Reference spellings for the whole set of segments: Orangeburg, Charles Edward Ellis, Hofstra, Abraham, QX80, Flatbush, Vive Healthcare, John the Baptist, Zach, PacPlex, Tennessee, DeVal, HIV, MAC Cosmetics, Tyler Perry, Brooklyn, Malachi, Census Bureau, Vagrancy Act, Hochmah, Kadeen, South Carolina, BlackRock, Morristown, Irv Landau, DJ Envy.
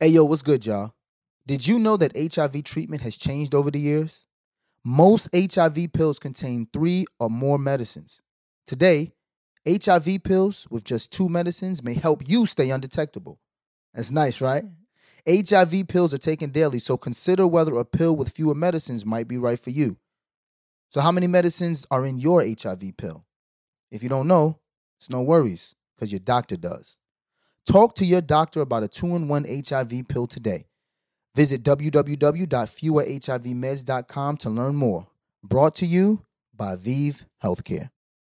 Hey, yo, what's good, y'all? Did you know that HIV treatment has changed over the years? Most HIV pills contain 3 or more medicines. Today, HIV pills with just 2 medicines may help you stay undetectable. That's nice, right? HIV pills are taken daily, so consider whether a pill with fewer medicines might be right for you. So how many medicines are in your HIV pill? If you don't know, it's no worries, because your doctor does. Talk to your doctor about a 2-in-1 HIV pill today. Visit www.fewerhivmeds.com to learn more. Brought to you by Vive Healthcare.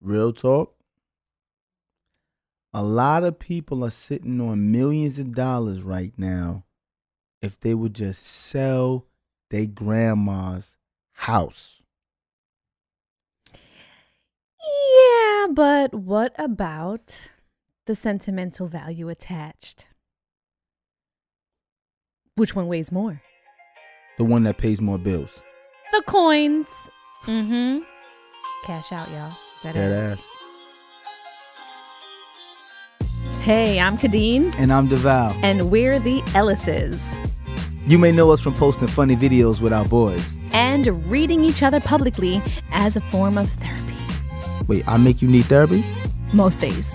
Real talk, a lot of people are sitting on millions of dollars right now if they would just sell their grandma's house. Yeah, but what about the sentimental value attached? Which one weighs more? The one that pays more bills. The coins. Mm-hmm. Cash out, y'all. That ass. Hey, I'm Kadeen. And I'm DeVal. And we're the Ellises. You may know us from posting funny videos with our boys. And reading each other publicly as a form of therapy. Wait, I make you need therapy? Most days.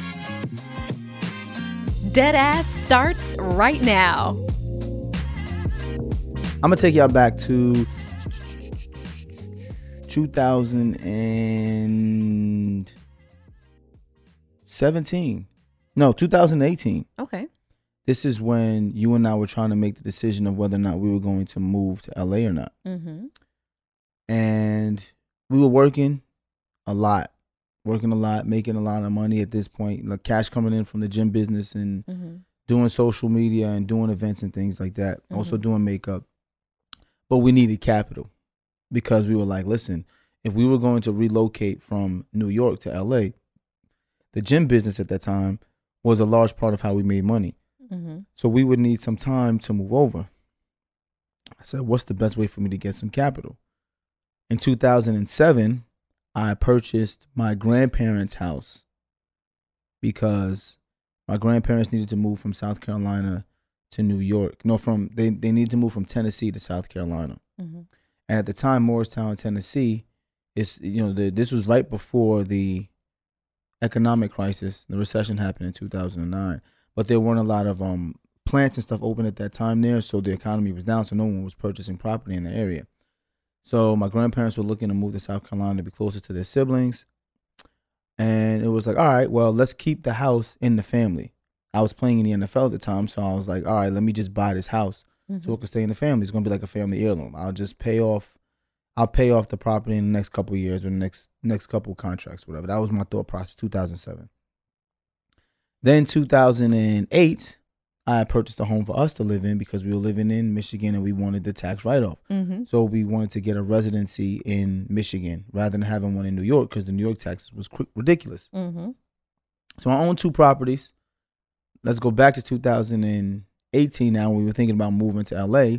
Deadass starts right now. I'm going to take y'all back to 2018. Okay. This is when you and I were trying to make the decision of whether or not we were going to move to LA or not. Mm-hmm. And we were working a lot, making a lot of money at this point, like cash coming in from the gym business and doing social media and doing events and things like that, also doing makeup. But we needed capital because we were like, listen, if we were going to relocate from New York to LA, the gym business at that time was a large part of how we made money. Mm-hmm. So we would need some time to move over. I said, what's the best way for me to get some capital? In 2007, I purchased my grandparents' house because my grandparents needed to move from South Carolina to New York. No, they needed to move from Tennessee to South Carolina. Mm-hmm. And at the time, Morristown, Tennessee, this was right before the economic crisis. The recession happened in 2009, but there weren't a lot of plants and stuff open at that time there, so the economy was down, so no one was purchasing property in the area. So my grandparents were looking to move to South Carolina to be closer to their siblings. And it was like, all right, well, let's keep the house in the family. I was playing in the NFL at the time, so I was like, all right, let me just buy this house so it can stay in the family. It's going to be like a family heirloom. I'll pay off the property in the next couple of years or the next couple of contracts, whatever. That was my thought process, 2007. Then 2008, I purchased a home for us to live in because we were living in Michigan and we wanted the tax write-off. Mm-hmm. So we wanted to get a residency in Michigan rather than having one in New York because the New York taxes was ridiculous. Mm-hmm. So I own 2 properties. Let's go back to 2018 now when we were thinking about moving to LA.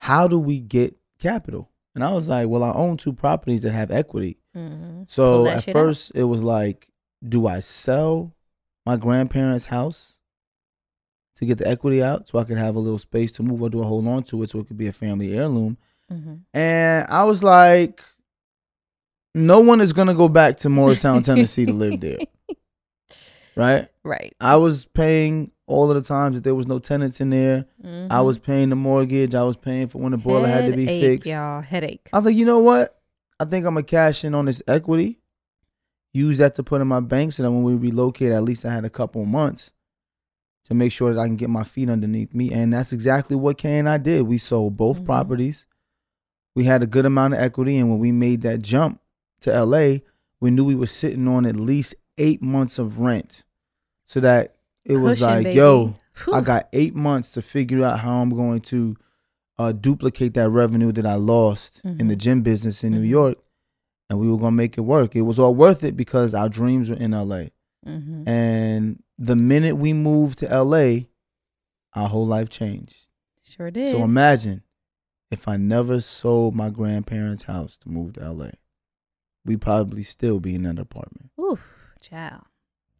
How do we get capital. And I was like, well, I own two properties that have equity. Mm-hmm. So at first it was like, do I sell my grandparents' house to get the equity out so I could have a little space to move, or do I hold on to it so it could be a family heirloom? Mm-hmm. And I was like, no one is going to go back to Morristown, Tennessee to live there. Right? Right. I was paying all of the times that there was no tenants in there. Mm-hmm. I was paying the mortgage. I was paying for when the boiler had to be fixed. Y'all, headache. I was like, you know what? I think I'm going to cash in on this equity, use that to put in my bank so that when we relocate, at least I had a couple months to make sure that I can get my feet underneath me. And that's exactly what Kay and I did. We sold both mm-hmm. properties. We had a good amount of equity. And when we made that jump to LA, we knew we were sitting on at least 8 months of rent, so that it was cushion, like, baby. Yo, whew. I got 8 months to figure out how I'm going to duplicate that revenue that I lost mm-hmm. in the gym business in mm-hmm. New York, and we were going to make it work. It was all worth it because our dreams were in LA. Mm-hmm. And the minute we moved to LA, our whole life changed. Sure did. So imagine if I never sold my grandparents' house to move to LA, we'd probably still be in that apartment. Oof. Child,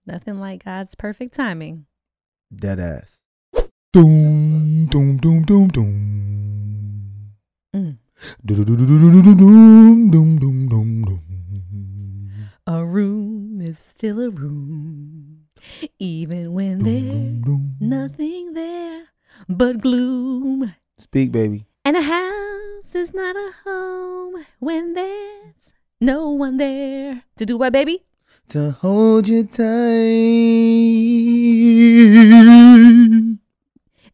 nothing like God's perfect timing. Dead ass. Doom, doom, doom, doom, doom. A room is still a room, even when there's nothing there but gloom. Speak, baby. And a house is not a home when there's no one there to do what, baby? To hold you tight.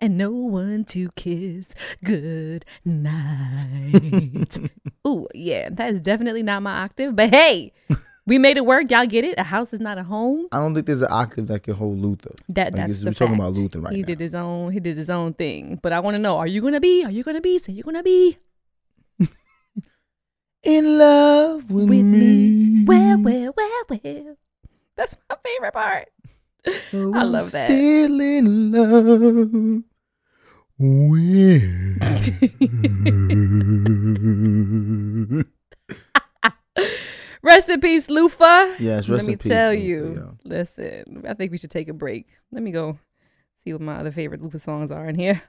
And no one to kiss good night. Ooh, yeah, that is definitely not my octave. But hey, we made it work. Y'all get it? A house is not a home. I don't think there's an octave that can hold Luther. That's the fact. We're talking about Luther right now. He did his own thing. But I want to know, are you going to be? In love with me. Well. That's my favorite part. Oh, I love that. Still in love with Rest in peace, Lufa. Yes, rest in peace. Let me tell you. Yeah. Listen, I think we should take a break. Let me go see what my other favorite Lufa songs are in here.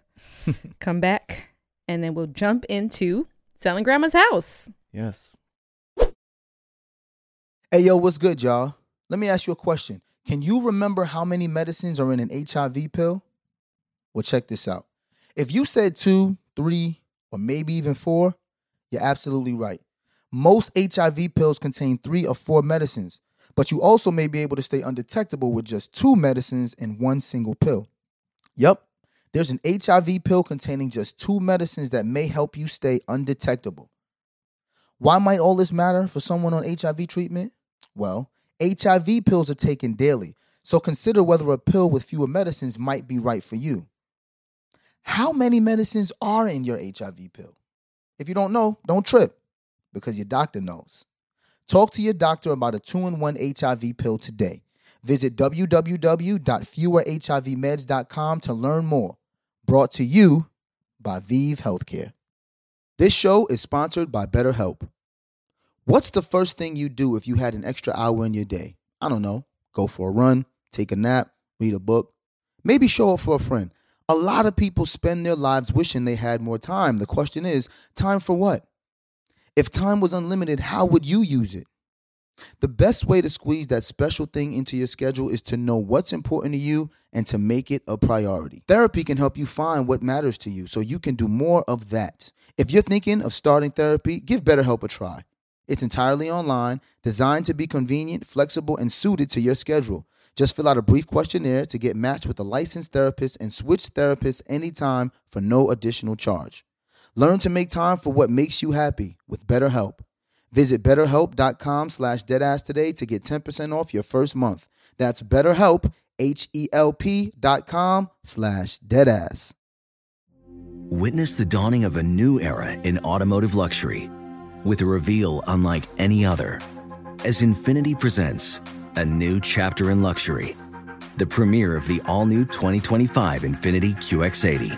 Come back, and then we'll jump into selling grandma's house. Yes. Hey, yo, what's good, y'all? Let me ask you a question. Can you remember how many medicines are in an HIV pill? Well, check this out. If you said 2, 3, or maybe even 4, you're absolutely right. Most HIV pills contain 3 or 4 medicines, but you also may be able to stay undetectable with just 2 medicines in one single pill. Yep, there's an HIV pill containing just 2 medicines that may help you stay undetectable. Why might all this matter for someone on HIV treatment? Well, HIV pills are taken daily, so consider whether a pill with fewer medicines might be right for you. How many medicines are in your HIV pill? If you don't know, don't trip, because your doctor knows. Talk to your doctor about a 2-in-1 HIV pill today. Visit www.fewerhivmeds.com to learn more. Brought to you by Vive Healthcare. This show is sponsored by BetterHelp. What's the first thing you do if you had an extra hour in your day? I don't know. Go for a run, take a nap, read a book, maybe show up for a friend. A lot of people spend their lives wishing they had more time. The question is, time for what? If time was unlimited, how would you use it? The best way to squeeze that special thing into your schedule is to know what's important to you and to make it a priority. Therapy can help you find what matters to you so you can do more of that. If you're thinking of starting therapy, give BetterHelp a try. It's entirely online, designed to be convenient, flexible, and suited to your schedule. Just fill out a brief questionnaire to get matched with a licensed therapist and switch therapists anytime for no additional charge. Learn to make time for what makes you happy with BetterHelp. Visit BetterHelp.com/deadass today to get 10% off your first month. That's BetterHelp, HELP.com/deadass. Witness the dawning of a new era in automotive luxury with a reveal unlike any other as Infiniti presents a new chapter in luxury, the premiere of the all-new 2025 Infiniti QX80.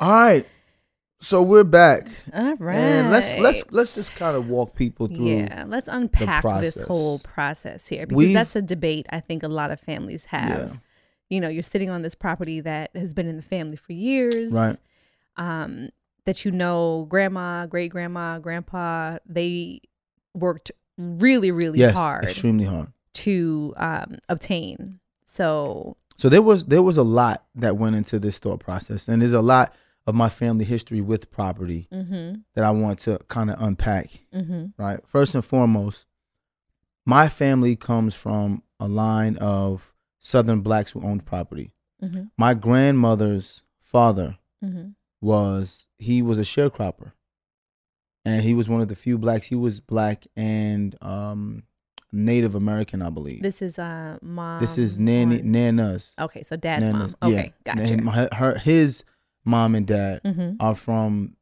All right, so we're back. All right, and let's just kind of walk people through. Yeah, let's unpack this whole process here, because that's a debate I think a lot of families have. Yeah. You know, you're sitting on this property that has been in the family for years, right? That you know, grandma, great grandma, grandpa, they worked really, really hard, extremely hard to obtain. So there was a lot that went into this thought process, and there's a lot of my family history with property that I want to kind of unpack, right? First and foremost, my family comes from a line of Southern blacks who owned property. My grandmother's father was a sharecropper, and he was one of the few blacks. He was black and Native American, I believe. This is mom. This is Nana's. Okay, so dad's Nana's mom. Okay, yeah. Gotcha. His mom and dad are from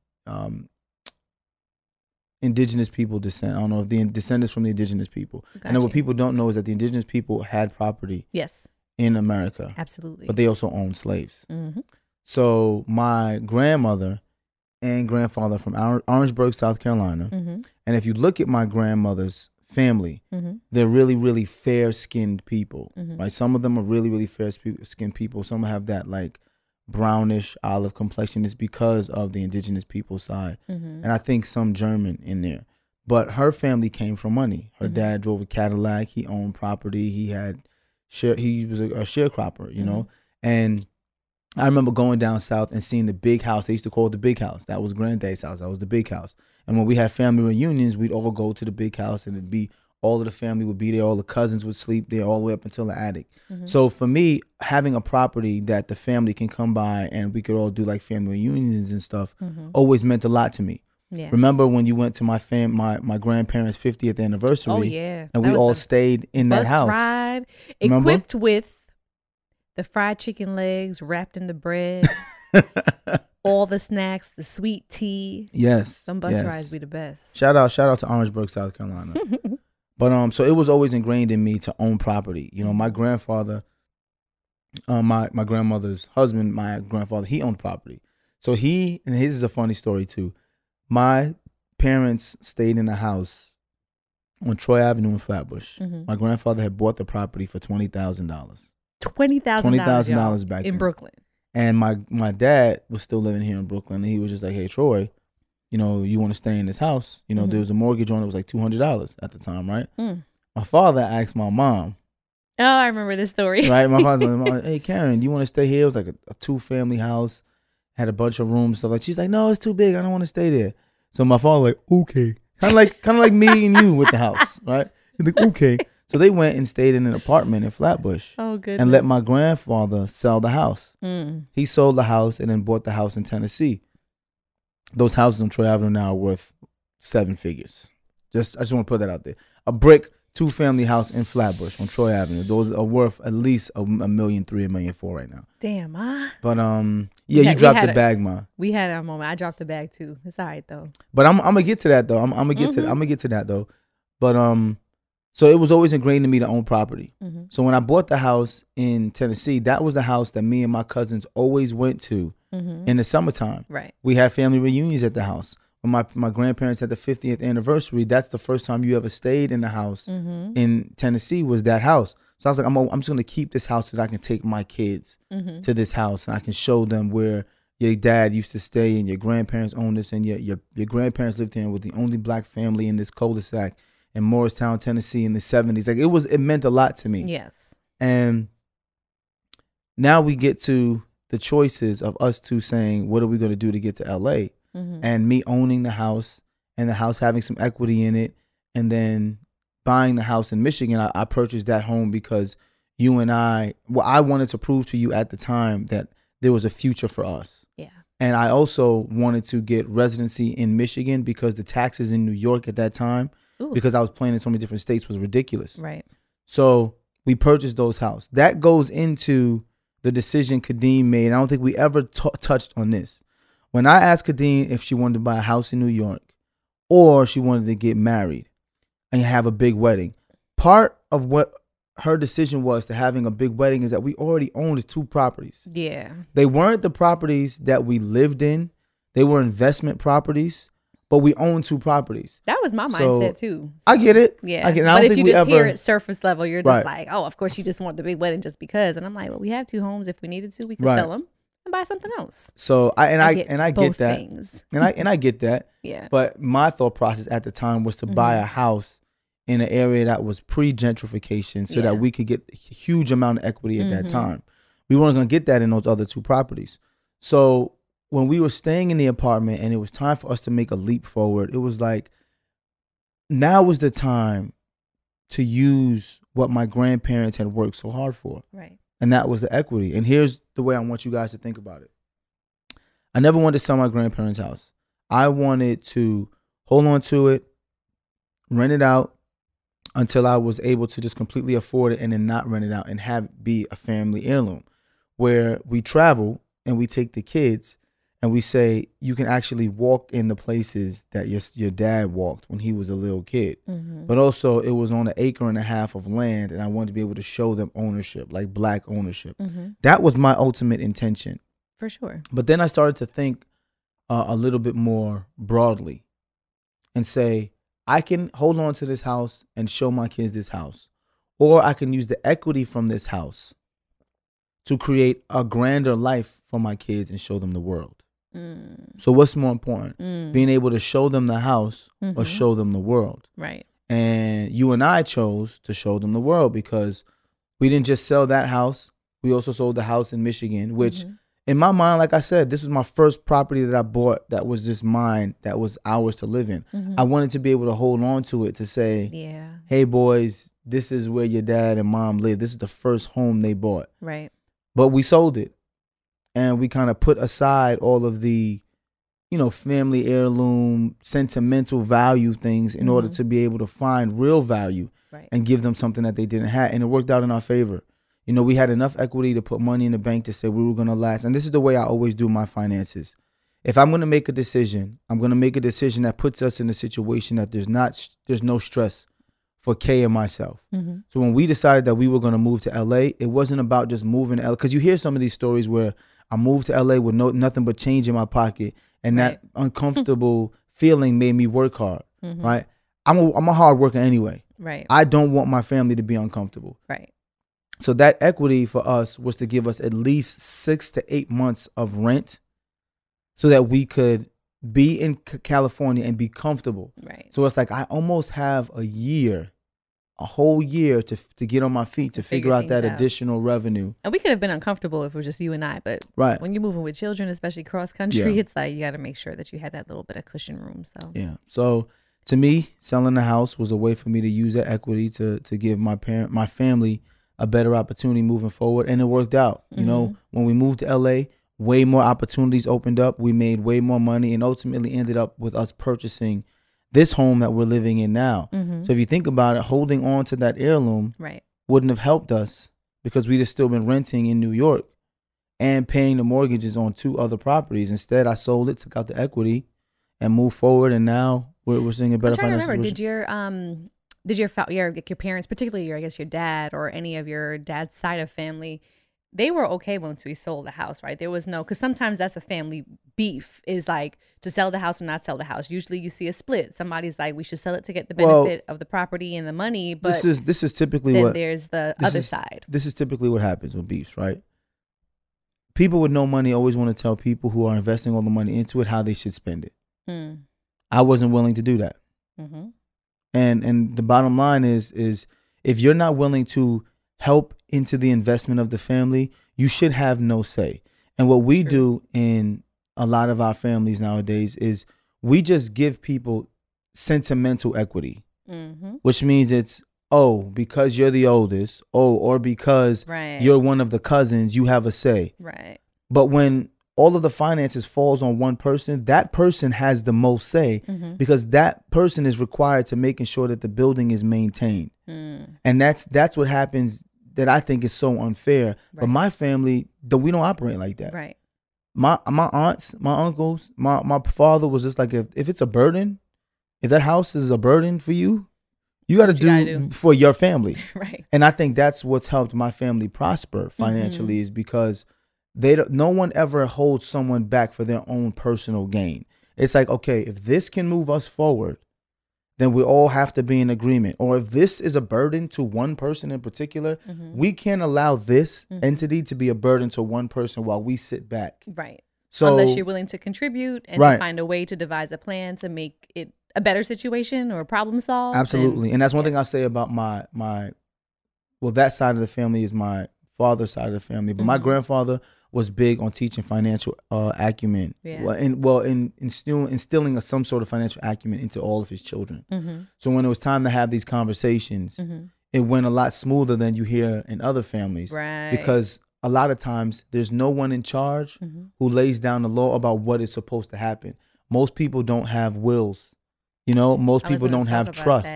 indigenous people descent. I don't know if the descendants from the indigenous people. Gotcha. And then what people don't know is that the indigenous people had property. Yes. In America. Absolutely. But they also owned slaves. So my grandmother and grandfather from Orangeburg, South Carolina. And if you look at my grandmother's family, they're really, really fair-skinned people, right? Some of them are really, really fair-skinned people. Some have that, like, brownish olive complexion. It's because of the indigenous people side. And I think some German in there. But her family came from money. Her dad drove a Cadillac. He owned property. He was a sharecropper, you know? And I remember going down south and seeing the big house. They used to call it the big house. That was granddad's house. That was the big house. And when we had family reunions, we'd all go to the big house, and it'd be all of the family would be there. All the cousins would sleep there all the way up until the attic. So for me, having a property that the family can come by and we could all do like family reunions and stuff always meant a lot to me. Yeah. Remember when you went to my grandparents' 50th anniversary? Oh, yeah. And we all stayed in that house. Ride, equipped with the fried chicken legs wrapped in the bread, all the snacks, the sweet tea. Yes. Some bus rides be the best. Shout out to Orangeburg, South Carolina. But so it was always ingrained in me to own property. You know, my grandfather, my grandmother's husband, my grandfather, he owned property. So and his is a funny story too. My parents stayed in a house on Troy Avenue in Flatbush. My grandfather had bought the property for $20,000. $20,000 back in Brooklyn. And my dad was still living here in Brooklyn, and he was just like, "Hey, Troy, you know, you want to stay in this house?" You know, there was a mortgage on it. It was like $200 at the time, right? My father asked my mom. Oh, I remember this story. Right? My father like, "Hey, Karen, do you want to stay here?" It was like a two-family house, had a bunch of rooms, stuff like. She's like, "No, it's too big. I don't want to stay there." So my father like, "Okay," kind of like me and you with the house, right? He's like, "Okay." So they went and stayed in an apartment in Flatbush. Oh, goodness. And let my grandfather sell the house. Mm. He sold the house and then bought the house in Tennessee. Those houses on Troy Avenue now are worth seven figures. I just want to put that out there. A brick two-family house in Flatbush on Troy Avenue. Those are worth at least $1.3 million, $1.4 million right now. Damn, ma. But yeah, you dropped the bag, ma. We had our moment. I dropped the bag too. It's all right though. But I'm gonna get to that though. I'm gonna get to that though. But so it was always ingrained in me to own property. Mm-hmm. So when I bought the house in Tennessee, that was the house that me and my cousins always went to mm-hmm. in the summertime. Right. We had family reunions at the house. My grandparents had the 50th anniversary. That's the first time you ever stayed in the house mm-hmm. in Tennessee was that house. So I was like, I'm just going to keep this house so that I can take my kids mm-hmm. to this house and I can show them where your dad used to stay and your grandparents owned this and your grandparents lived here and were the only black family in this cul-de-sac in Morristown, Tennessee in the 70s. Like it meant a lot to me. Yes. And now we get to the choices of us two saying, what are we going to do to get to L.A.? Mm-hmm. And me owning the house and the house having some equity in it and then buying the house in Michigan. I purchased that home because you and I wanted to prove to you at the time that there was a future for us. Yeah. And I also wanted to get residency in Michigan because the taxes in New York at that time, Ooh. Because I was playing in so many different states, was ridiculous. Right. So we purchased those houses. That goes into the decision Kadeen made. I don't think we ever touched on this. When I asked Kadeen if she wanted to buy a house in New York or she wanted to get married and have a big wedding, part of what her decision was to having a big wedding is that we already owned two properties. Yeah. They weren't the properties that we lived in. They were investment properties, but we owned two properties. That was my mindset too. So, I get it. Yeah. I get it. But if you just hear it surface level, you're just like, oh, of course you just want the big wedding just because. And I'm like, well, we have two homes. If we needed to, we could sell them. And buy something else. So I get that. Yeah. But my thought process at the time was to mm-hmm. buy a house in an area that was pre-gentrification, so that we could get a huge amount of equity at mm-hmm. that time. We weren't going to get that in those other two properties. So when we were staying in the apartment and it was time for us to make a leap forward, it was like, now was the time to use what my grandparents had worked so hard for. Right. And that was the equity. And here's the way I want you guys to think about it. I never wanted to sell my grandparents' house. I wanted to hold on to it, rent it out until I was able to just completely afford it and then not rent it out and be a family heirloom where we travel and we take the kids and we say, you can actually walk in the places that your dad walked when he was a little kid. Mm-hmm. But also it was on 1.5 acres of land and I wanted to be able to show them ownership, like black ownership. Mm-hmm. That was my ultimate intention. For sure. But then I started to think a little bit more broadly and say, I can hold on to this house and show my kids this house. Or I can use the equity from this house to create a grander life for my kids and show them the world. Mm. So what's more important, being able to show them the house mm-hmm. or show them the world? Right. And you and I chose to show them the world because we didn't just sell that house. We also sold the house in Michigan, which mm-hmm. in my mind, like I said, this was my first property that I bought that was just mine, that was ours to live in. Mm-hmm. I wanted to be able to hold on to it to say, hey, boys, this is where your dad and mom lived. This is the first home they bought. Right. But we sold it. And we kind of put aside all of the, family heirloom, sentimental value things in mm-hmm. order to be able to find real value and give them something that they didn't have. And it worked out in our favor. We had enough equity to put money in the bank to say we were going to last. And this is the way I always do my finances. If I'm going to make a decision, I'm going to make a decision that puts us in a situation that there's no stress for Kay and myself. Mm-hmm. So when we decided that we were going to move to L.A., it wasn't about just moving to L.A. Because you hear some of these stories where I moved to L.A. with nothing but change in my pocket. And that uncomfortable feeling made me work hard, mm-hmm. right? I'm a hard worker anyway. Right. I don't want my family to be uncomfortable. Right. So that equity for us was to give us at least 6 to 8 months of rent so that we could be in California and be comfortable. Right. So it's like I almost have a whole year to get on my feet to figure out that additional revenue. And we could have been uncomfortable if it was just you and I, but when you're moving with children, especially cross country, it's like you got to make sure that you had that little bit of cushion room. So To me, selling the house was a way for me to use that equity to give my family a better opportunity moving forward, and it worked out. You know, when we moved to LA, way more opportunities opened up. We made way more money, and ultimately ended up with us purchasing this home that we're living in now. So if you think about it, holding on to that heirloom wouldn't have helped us, because we'd have still been renting in New York and paying the mortgages on two other properties. Instead, I sold it, took out the equity, and moved forward, and now we're seeing a better financial solution. Did your parents, particularly your dad or any of your dad's side of family, they were okay once we sold the house, right? There was no, because sometimes that's a family beef, is like to sell the house or not sell the house. Usually you see a split. Somebody's like, we should sell it to get the benefit of the property and the money. But this is typically then what, there's the other side. This is typically what happens with beefs, right? People with no money always want to tell people who are investing all the money into it how they should spend it. I wasn't willing to do that. And the bottom line is if you're not willing to help into the investment of the family, you should have no say. And what we do in a lot of our families nowadays is we just give people sentimental equity, which means it's, oh, because you're the oldest, or because you're one of the cousins, you have a say. But when all of the finances falls on one person, that person has the most say, because that person is required to making sure that the building is maintained. And that's what happens, that I think is so unfair. But my family, we don't operate like that. My aunts, my uncles, my father was just like, if it's a burden, if that house is a burden for you, you got to do for your family. And I think that's what's helped my family prosper financially, is because no one ever holds someone back for their own personal gain. It's like, okay, if this can move us forward, then we all have to be in agreement. Or if this is a burden to one person in particular, we can't allow this entity to be a burden to one person while we sit back. So unless you're willing to contribute and to find a way to devise a plan to make it a better situation or problem solve. Absolutely. And that's one thing I say about that side of the family is my father's side of the family. But my grandfather was big on teaching financial acumen, and instilling some sort of financial acumen into all of his children. So when it was time to have these conversations, it went a lot smoother than you hear in other families, because a lot of times there's no one in charge who lays down the law about what is supposed to happen. Most people don't have wills, most people don't have trust.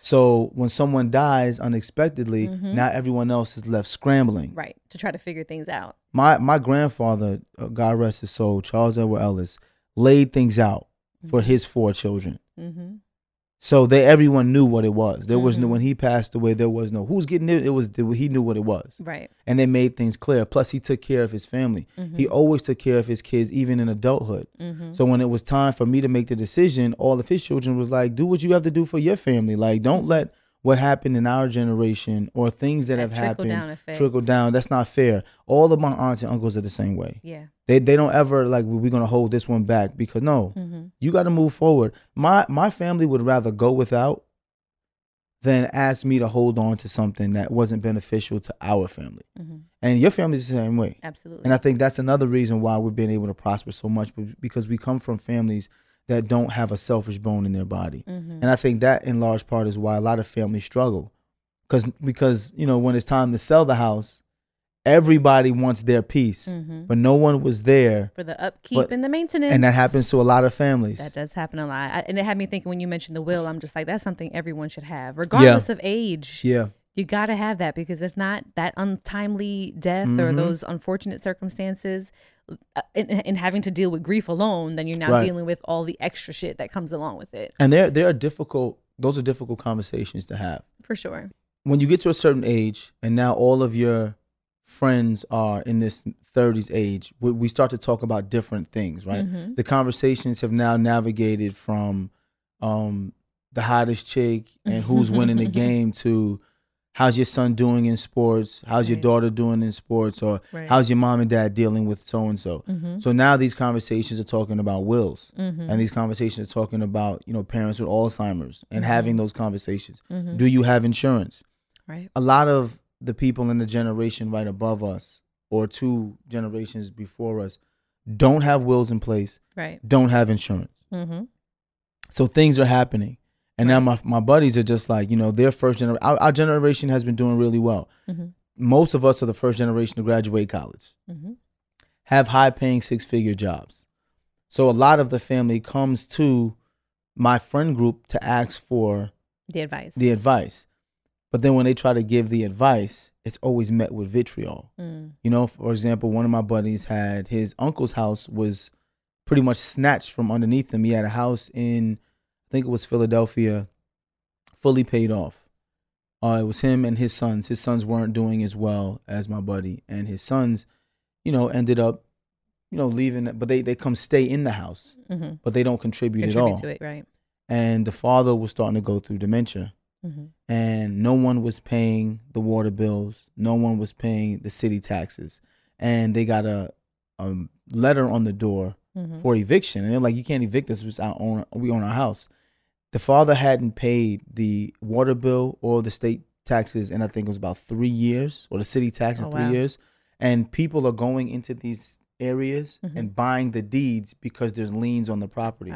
So when someone dies unexpectedly, now everyone else is left scrambling, to try to figure things out. My grandfather, God rest his soul, Charles Edward Ellis, laid things out for his four children. So everyone knew what it was. There was no, when he passed away, there was no who's getting it. It was, he knew what it was, and they made things clear. Plus, he took care of his family. He always took care of his kids, even in adulthood. So when it was time for me to make the decision, all of his children was like, "Do what you have to do for your family. Like, don't let what happened in our generation or things that have happened trickle down. That's not fair." All of my aunts and uncles are the same way. They don't ever like, we're gonna hold this one back, because no, you got to move forward. My family would rather go without than ask me to hold on to something that wasn't beneficial to our family. And your family's the same way. Absolutely. And I think that's another reason why we've been able to prosper so much, because we come from families that don't have a selfish bone in their body. And I think that in large part is why a lot of families struggle. Because when it's time to sell the house, everybody wants their piece, but no one was there for the upkeep and the maintenance. And that happens to a lot of families. That does happen a lot. And it had me thinking when you mentioned the will, I'm just like, that's something everyone should have, regardless of age. You got to have that, because if not, that untimely death or those unfortunate circumstances, and having to deal with grief alone, then you're now dealing with all the extra shit that comes along with it. And those are difficult conversations to have. For sure. When you get to a certain age, and now all of your friends are in this 30s age, we start to talk about different things, right? The conversations have now navigated from the hottest chick and who's winning the game to, how's your son doing in sports? How's your daughter doing in sports? Or how's your mom and dad dealing with so-and-so? So now these conversations are talking about wills. And these conversations are talking about, parents with Alzheimer's and having those conversations. Do you have insurance? A lot of the people in the generation right above us or two generations before us don't have wills in place, don't have insurance. So things are happening. And now my buddies are just like, you know, their first generation, our generation has been doing really well. Mm-hmm. Most of us are the first generation to graduate college, mm-hmm. have high-paying six-figure jobs. So a lot of the family comes to my friend group to ask for the advice. But then when they try to give the advice, it's always met with vitriol. Mm. You know, for example, one of my buddies had his uncle's house was pretty much snatched from underneath him. He had a house in... I think it was Philadelphia, fully paid off. It was him and his sons. His sons weren't doing as well as my buddy. And his sons, you know, ended up, you know, leaving. But they come stay in the house, mm-hmm. but they don't contribute at all. Contribute to it, right. And the father was starting to go through dementia. Mm-hmm. And no one was paying the water bills. No one was paying the city taxes. And they got a letter on the door mm-hmm. for eviction. And they're like, you can't evict us. We own our house. The father hadn't paid the water bill or the state taxes in I think it was about 3 years, or the city tax in 3 years. And people are going into these areas mm-hmm. and buying the deeds because there's liens on the property.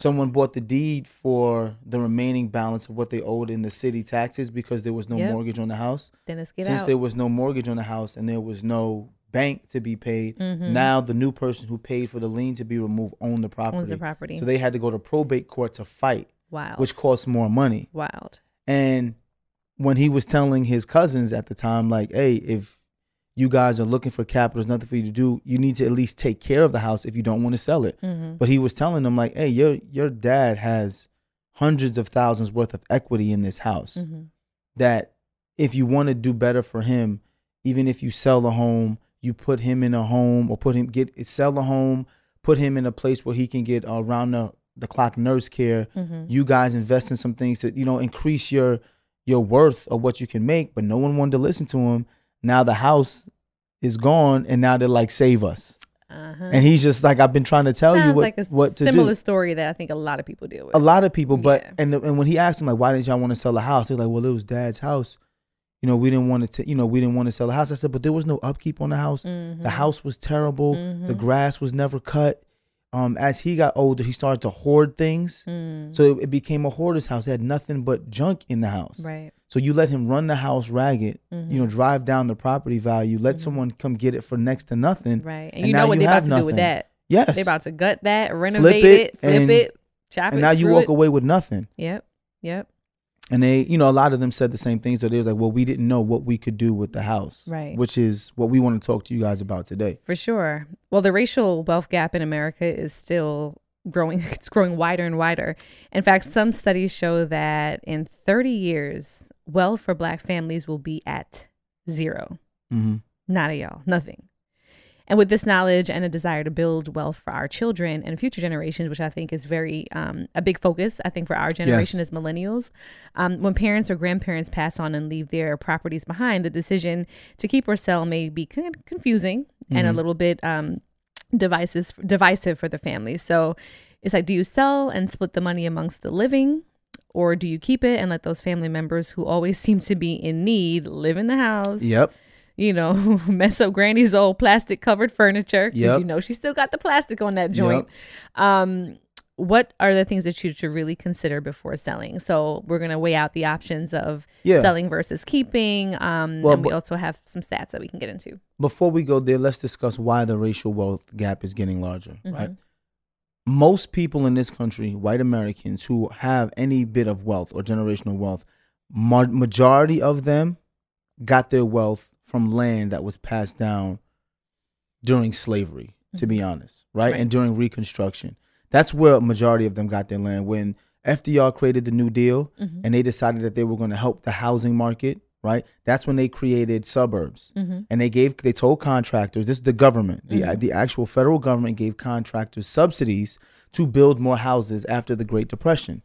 Someone bought the deed for the remaining balance of what they owed in the city taxes because there was no mortgage on the house. Then let's get out. Since there was no mortgage on the house and there was no bank to be paid. Mm-hmm. Now the new person who paid for the lien to be removed owns the property. So they had to go to probate court to fight. Wow. Which costs more money. Wild. And when he was telling his cousins at the time, like, hey, if you guys are looking for capital, there's nothing for you to do, you need to at least take care of the house if you don't want to sell it. Mm-hmm. But he was telling them like, hey, your dad has hundreds of thousands worth of equity in this house mm-hmm. that if you want to do better for him, even if you sell the home, you put him in a home or sell a home, put him in a place where he can get around the clock nurse care. Mm-hmm. You guys invest in some things to, you know, increase your worth of what you can make. But no one wanted to listen to him. Now the house is gone and now they're like, save us. Uh-huh. And he's just like, I've been trying to tell you what to do. Similar story that I think a lot of people deal with. A lot of people. But and when he asked him, like, why didn't y'all want to sell a house? They're like, well, it was dad's house. You know, we didn't want to sell the house. I said, but there was no upkeep on the house. Mm-hmm. The house was terrible. Mm-hmm. The grass was never cut. As he got older, he started to hoard things. Mm. So it became a hoarder's house. It had nothing but junk in the house. Right. So you let him run the house ragged, mm-hmm. you know, drive down the property value, let mm-hmm. someone come get it for next to nothing. Right. And you know what they're about to do with that. Yes. They're about to gut that, renovate it, flip it, chop it. And now you walk away with nothing. Yep. Yep. And they, you know, a lot of them said the same things. So they was like, well, we didn't know what we could do with the house. Right. Which is what we want to talk to you guys about today. For sure. Well, the racial wealth gap in America is still growing. It's growing wider and wider. In fact, some studies show that in 30 years, wealth for Black families will be at zero. Mm-hmm. Nada, y'all. Nothing. And with this knowledge and a desire to build wealth for our children and future generations, which I think is very a big focus, I think, for our generation as millennials, when parents or grandparents pass on and leave their properties behind, the decision to keep or sell may be confusing mm-hmm. and a little bit divisive for the family. So it's like, do you sell and split the money amongst the living? Or do you keep it and let those family members who always seem to be in need live in the house? Yep. You know, mess up granny's old plastic covered furniture because, you know, she still got the plastic on that joint. Yep. What are the things that you should really consider before selling? So we're going to weigh out the options of selling versus keeping. And we also have some stats that we can get into. Before we go there, let's discuss why the racial wealth gap is getting larger, mm-hmm. right? Most people in this country, white Americans who have any bit of wealth or generational wealth, majority of them got their wealth from land that was passed down during slavery, to be honest, right? And during Reconstruction. That's where a majority of them got their land. When FDR created the New Deal mm-hmm. and they decided that they were going to help the housing market, right? That's when they created suburbs. Mm-hmm. And they told contractors, this is the government, mm-hmm. the actual federal government gave contractors subsidies to build more houses after the Great Depression.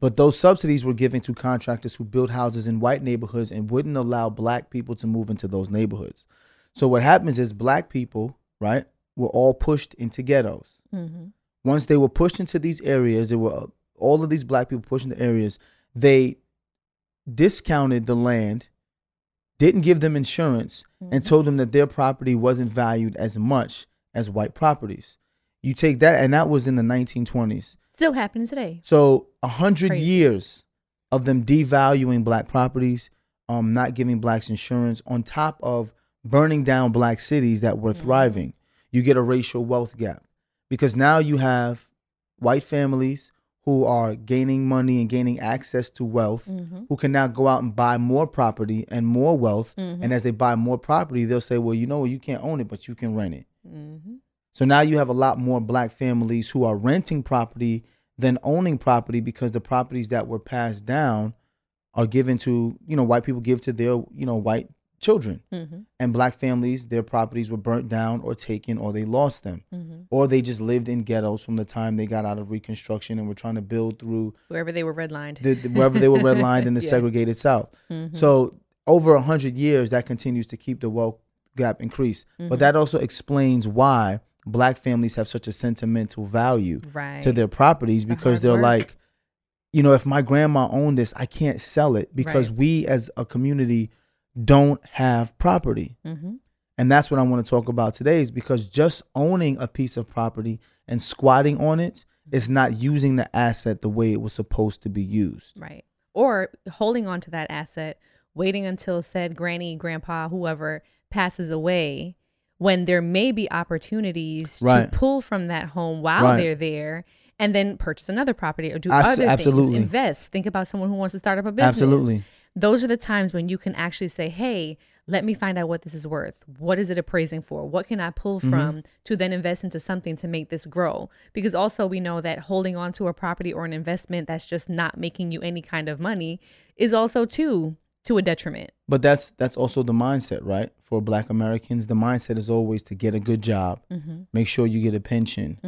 But those subsidies were given to contractors who built houses in white neighborhoods and wouldn't allow Black people to move into those neighborhoods. So what happens is Black people, right, were all pushed into ghettos. Mm-hmm. Once they were pushed into these areas, there were all of these Black people pushed into areas. They discounted the land, didn't give them insurance, mm-hmm. and told them that their property wasn't valued as much as white properties. You take that, and that was in the 1920s. Still happening today. So 100 years of them devaluing black properties, not giving blacks insurance, on top of burning down black cities that were thriving. You get a racial wealth gap because now you have white families who are gaining money and gaining access to wealth, who can now go out and buy more property and more wealth. And as they buy more property, they'll say, well, you know what, you can't own it, but you can rent it. So now you have a lot more black families who are renting property than owning property because the properties that were passed down are given to, you know, white people give to their, you know, white children. And black families, their properties were burnt down or taken or they lost them. Or they just lived in ghettos from the time they got out of Reconstruction and were trying to build through. Wherever they were redlined. Wherever they were redlined in the segregated South. So over 100 years, that continues to keep the wealth gap increased. But that also explains why black families have such a sentimental value to their properties because they're like, you know, if my grandma owned this, I can't sell it because we as a community don't have property. And that's what I want to talk about today is because just owning a piece of property and squatting on it is not using the asset the way it was supposed to be used. Right. Or holding on to that asset, waiting until said granny, grandpa, whoever passes away, when there may be opportunities to pull from that home while they're there and then purchase another property or do other things, invest. Think about someone who wants to start up a business. Those are the times when you can actually say, hey, let me find out what this is worth. What is it appraising for? What can I pull from to then invest into something to make this grow? Because also we know that holding on to a property or an investment that's just not making you any kind of money is also too to a detriment. But that's also the mindset, right? For black Americans, the mindset is always to get a good job, make sure you get a pension,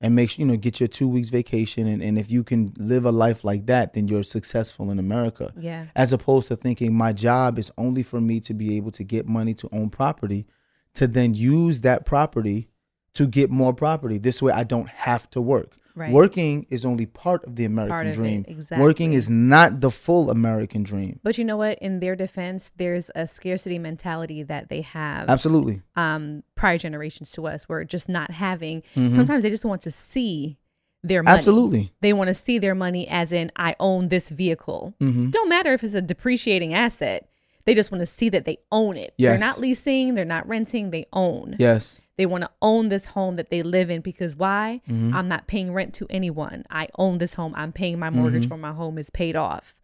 and make sure, you know, get your 2 weeks vacation. And if you can live a life like that, then you're successful in America. Yeah. As opposed to thinking my job is only for me to be able to get money to own property, to then use that property to get more property. This way I don't have to work. Right. Working is only part of the American dream. Exactly. Working is not the full American dream. But you know what? In their defense, there's a scarcity mentality that they have. Absolutely. Prior generations to us were just not having. Sometimes they just want to see their money. Absolutely. They want to see their money as in, I own this vehicle. Don't matter if it's a depreciating asset. They just want to see that they own it. Yes. They're not leasing. They're not renting. They own. Yes. They want to own this home that they live in because why? I'm not paying rent to anyone. I own this home. I'm paying my mortgage or my home is paid off.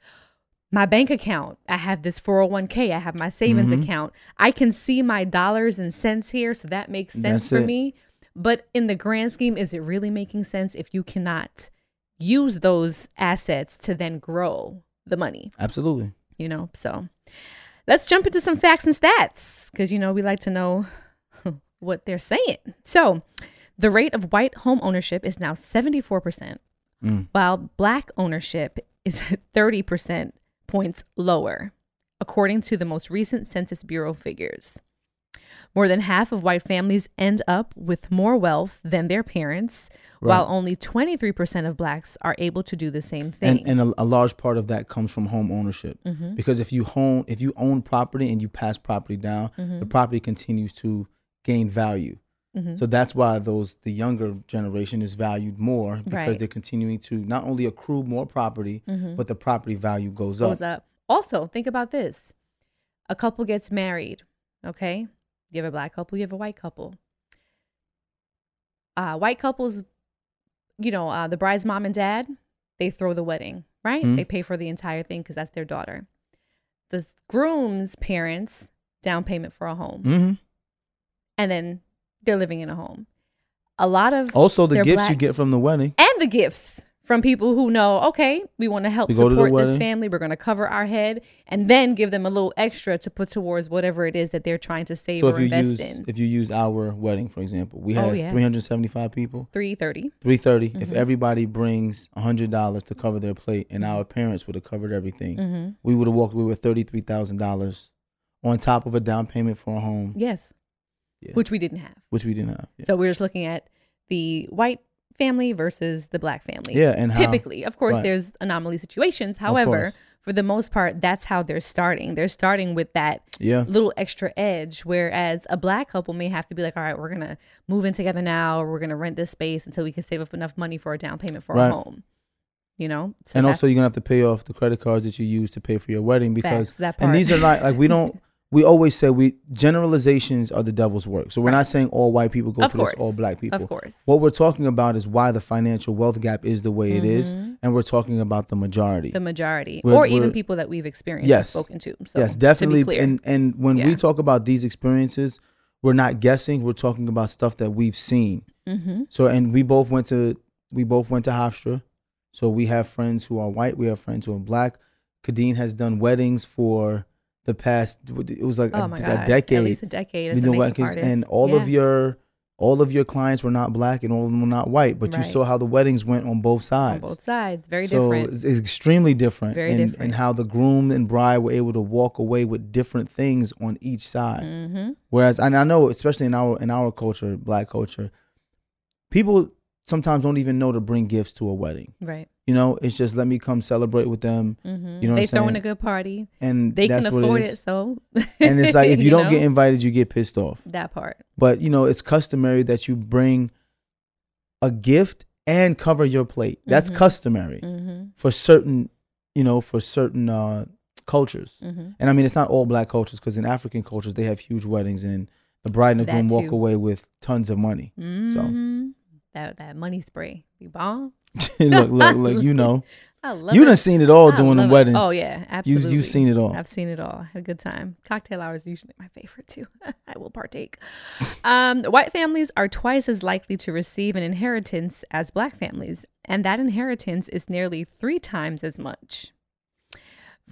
My bank account, I have this 401k. I have my savings account. I can see my dollars and cents here. So that makes sense for me. But in the grand scheme, is it really making sense if you cannot use those assets to then grow the money? Absolutely. You know, so let's jump into some facts and stats because, you know, we like to know what they're saying. So the rate of white home ownership is now 74%, while black ownership is 30% points lower, according to the most recent Census Bureau figures. More than half of white families end up with more wealth than their parents, while only 23% of blacks are able to do the same thing. And a large part of that comes from home ownership, because if you own property and you pass property down, the property continues to gain value. So that's why the younger generation is valued more because they're continuing to not only accrue more property, but the property value goes up. Also, think about this. A couple gets married, okay? You have a black couple, you have a white couple. White couples, you know, the bride's mom and dad, they throw the wedding, right? They pay for the entire thing because that's their daughter. The groom's parents, down payment for a home. And then they're living in a home. A lot of also the gifts you get from the wedding and the gifts from people who know, okay, we want to help support this family. We're going to cover our head and then give them a little extra to put towards whatever it is that they're trying to save or invest in. If you use our wedding, for example, we had 375 people. 330. If everybody brings $100 to cover their plate and our parents would have covered everything, we would have walked away with $33,000 on top of a down payment for a home. Yes. Yeah. Which we didn't have. Yeah. So we're just looking at the white family versus the black family. Yeah, and typically, of course, there's anomaly situations. However, for the most part, that's how they're starting. They're starting with that little extra edge, whereas a black couple may have to be like, all right, we're going to move in together now, or we're going to rent this space until we can save up enough money for a down payment for our home. You know, so and also you're gonna have to pay off the credit cards that you use to pay for your wedding, because and these are not like, we don't we always say we generalizations are the devil's work. So we're not saying all white people go through this, all black people. Of course. What we're talking about is why the financial wealth gap is the way it is, and we're talking about the majority. The majority, or even people that we've experienced, and spoken to. So, yes, definitely. To be clear. And when we talk about these experiences, we're not guessing. We're talking about stuff that we've seen. So and we both went to Hofstra. So we have friends who are white. We have friends who are black. Kadeen has done weddings for the past, it was like a decade. At least a decade. As a makeup artist. And all of your clients were not black and all of them were not white. But you saw how the weddings went on both sides. On both sides. Very different. So it's extremely different. Very different. And how the groom and bride were able to walk away with different things on each side. Whereas, and I know, especially in our culture, black culture, people sometimes don't even know to bring gifts to a wedding. Right. You know, it's just, let me come celebrate with them. You know what I'm saying? They throwing a good party. And they can afford it, so. And it's like, if you don't get invited, you get pissed off. That part. But, you know, it's customary that you bring a gift and cover your plate. That's customary for certain, you know, for certain cultures. And I mean, it's not all black cultures, because in African cultures, they have huge weddings and the bride and the groom walk away with tons of money. So. That money spray, you bomb. look, you know. I love you it. Done seen it all doing the weddings. Oh yeah, absolutely. You've seen it all. I've seen it all. Had a good time. Cocktail hours are usually my favorite too. I will partake. White families are twice as likely to receive an inheritance as black families, and that inheritance is nearly 3 times as much.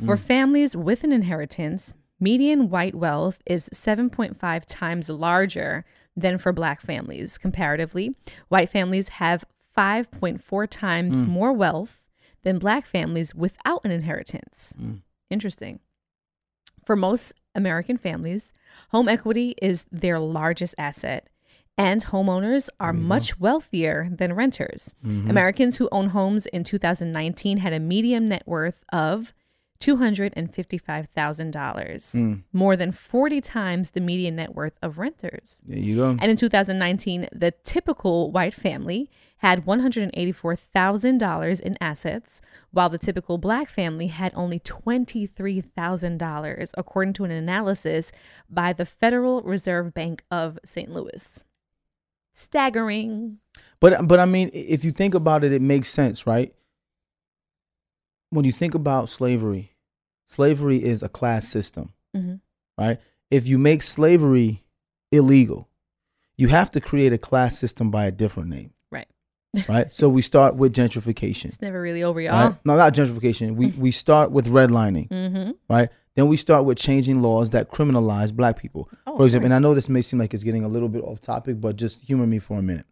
For families with an inheritance, median white wealth is 7.5 times larger than for black families. Comparatively, white families have 5.4 times more wealth than black families without an inheritance. Interesting. For most American families, home equity is their largest asset, and homeowners are much wealthier than renters. Americans who own homes in 2019 had a median net worth of $255,000, more than 40 times the median net worth of renters. There you go. And in 2019, the typical white family had $184,000 in assets, while the typical black family had only $23,000, according to an analysis by the Federal Reserve Bank of St. Louis. Staggering. But I mean, if you think about it, it makes sense, right? When you think about slavery, slavery is a class system, right? If you make slavery illegal, you have to create a class system by a different name. Right. Right? So we start with gentrification. It's never really over, y'all. Right? No, not gentrification. We start with redlining, right? Then we start with changing laws that criminalize black people. Oh, for example, and I know this may seem like it's getting a little bit off topic, but just humor me for a minute.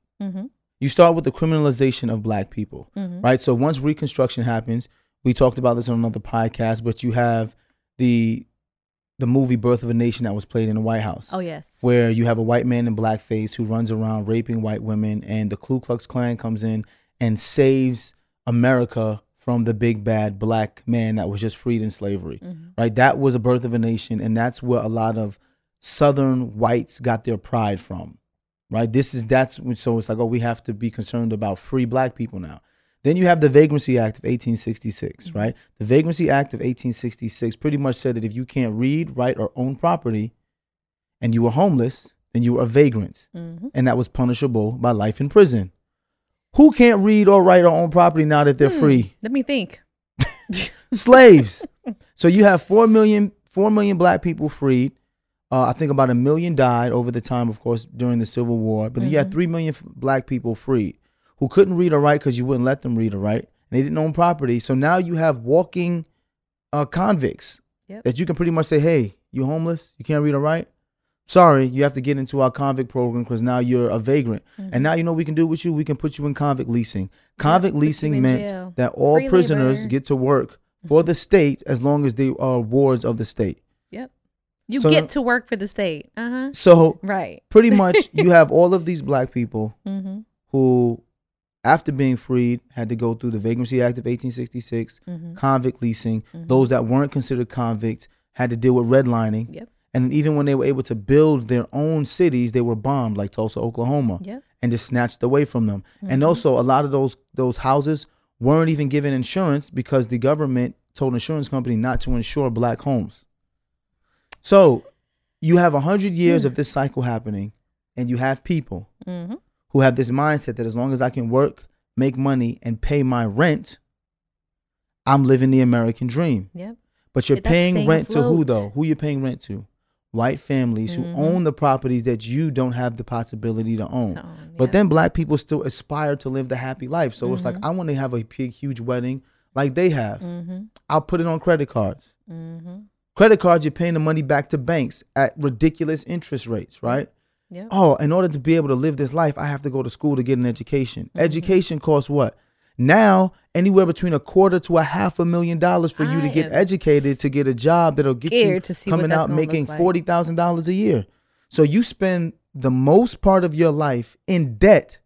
You start with the criminalization of black people, right? So once Reconstruction happens, we talked about this on another podcast, but you have the movie Birth of a Nation that was played in the White House. Oh, yes. Where you have a white man in blackface who runs around raping white women, and the Ku Klux Klan comes in and saves America from the big bad black man that was just freed in slavery, right? That was a Birth of a Nation, and that's where a lot of Southern whites got their pride from, right? So it's like, oh, we have to be concerned about free black people now. Then you have the Vagrancy Act of 1866, right? The Vagrancy Act of 1866 pretty much said that if you can't read, write, or own property, and you were homeless, then you were a vagrant. And that was punishable by life in prison. Who can't read or write or own property now that they're free? Let me think. Slaves. So you have 4 million black people freed. I think about 1 million died over the time, of course, during the Civil War. But you had 3 million black people freed who couldn't read or write because you wouldn't let them read or write, and they didn't own property. So now you have walking convicts that you can pretty much say, hey, you homeless, you can't read or write? Sorry, you have to get into our convict program because now you're a vagrant. And now you know what we can do with you? We can put you in convict leasing. Convict leasing meant jail. That all free prisoners labor. Get to work for the state as long as they are wards of the state. You get to work for the state. So pretty much you have all of these black people who after being freed, had to go through the Vagrancy Act of 1866, convict leasing. Those that weren't considered convicts had to deal with redlining. Yep. And even when they were able to build their own cities, they were bombed, like Tulsa, Oklahoma, and just snatched away from them. And also, a lot of those houses weren't even given insurance because the government told an insurance company not to insure black homes. So you have 100 years of this cycle happening, and you have people who have this mindset that as long as I can work, make money, and pay my rent, I'm living the American dream. Yep. But you're paying rent to who, though? Who you're paying rent to? White families who own the properties that you don't have the possibility to own. But then black people still aspire to live the happy life. So it's like, I want to have a big, huge wedding like they have. I'll put it on credit cards. Credit cards, you're paying the money back to banks at ridiculous interest rates, right? Yep. Oh, in order to be able to live this life, I have to go to school to get an education. Education costs what? Now, anywhere between $250,000 to $500,000 for you to get educated, to get a job that'll get you coming out making $40,000 a year. So you spend the most part of your life in debt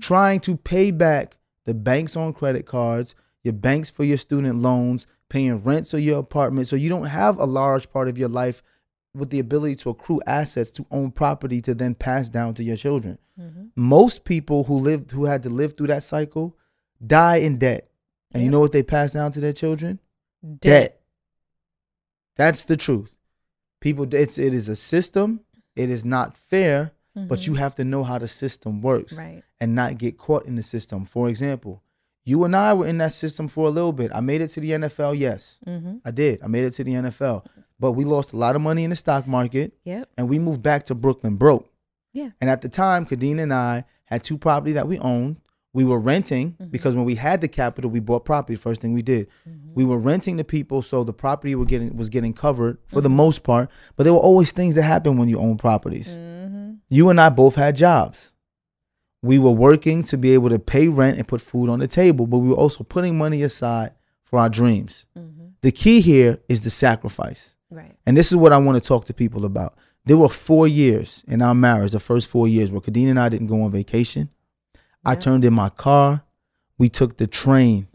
trying to pay back the banks on credit cards, your banks for your student loans, paying rents of your apartment. So you don't have a large part of your life with the ability to accrue assets, to own property, to then pass down to your children. Most people who had to live through that cycle die in debt. And you know what they pass down to their children? Debt. That's the truth. People, it is a system. It is not fair, but you have to know how the system works and not get caught in the system. For example, you and I were in that system for a little bit. I made it to the NFL, yes. I did. I made it to the NFL. But we lost a lot of money in the stock market, and we moved back to Brooklyn broke. And at the time, Kadeen and I had two properties that we owned. We were renting because when we had the capital, we bought property. First thing we did, we were renting to people, so the property was getting covered for the most part. But there were always things that happen when you own properties. You and I both had jobs. We were working to be able to pay rent and put food on the table, but we were also putting money aside for our dreams. The key here is the sacrifice. Right. And this is what I want to talk to people about. There were 4 years in our marriage, the first 4 years, where Kadeen and I didn't go on vacation. I turned in my car. We took the train.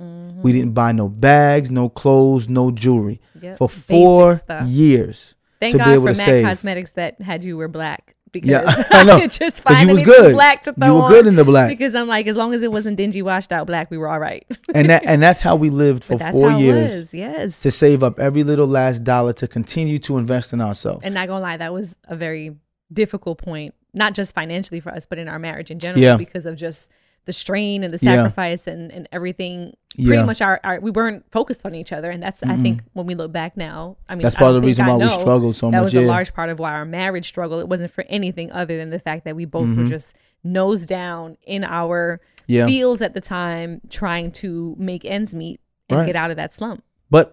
We didn't buy no bags, no clothes, no jewelry for 4 years. Thank God for MAC Cosmetics that had you wear black, because I know. I could just find anything black to throw on. You were good in the black, because I'm like, as long as it wasn't dingy, washed out black, we were all right. and that's how we lived for 4 years. Yes, to save up every little last dollar to continue to invest in ourselves. And not gonna lie, that was a very difficult point. Not just financially for us, but in our marriage in general, because of just the strain and the sacrifice and everything. Pretty much we weren't focused on each other. And that's, I think when we look back now, I mean, that's part of the reason why we struggled so much. That was a large part of why our marriage struggled. It wasn't for anything other than the fact that we both were just nose down in our fields at the time, trying to make ends meet and get out of that slump. But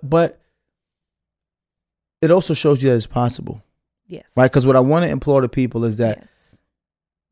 it also shows you that it's possible. Yes. Right? Because what I want to implore to people is that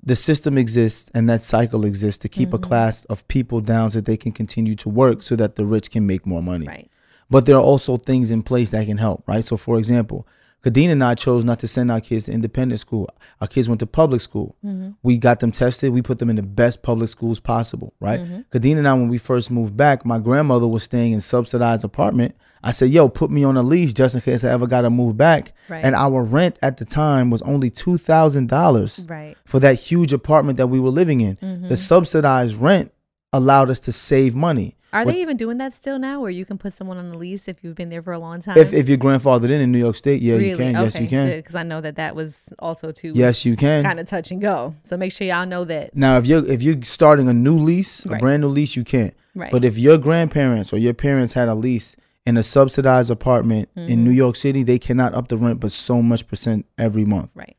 the system exists and that cycle exists to keep a class of people down so that they can continue to work so that the rich can make more money. Right. But there are also things in place that can help, right? So for example, Kadeen and I chose not to send our kids to independent school. Our kids went to public school. We got them tested. We put them in the best public schools possible, right? Kadeen and I, when we first moved back, my grandmother was staying in a subsidized apartment. I said, yo, put me on a lease just in case I ever got to move back. Right. And our rent at the time was only $2,000 for that huge apartment that we were living in. The subsidized rent allowed us to save money. Are they even doing that still now, where you can put someone on the lease if you've been there for a long time? If you're grandfathered in New York State, you can. Okay. Yes, you can. Because I know that was also too. Yes, you can. Kind of touch and go. So make sure y'all know that. Now, if you're starting a new lease, a brand new lease, you can't. Right. But if your grandparents or your parents had a lease in a subsidized apartment in New York City, they cannot up the rent but so much percent every month. Right.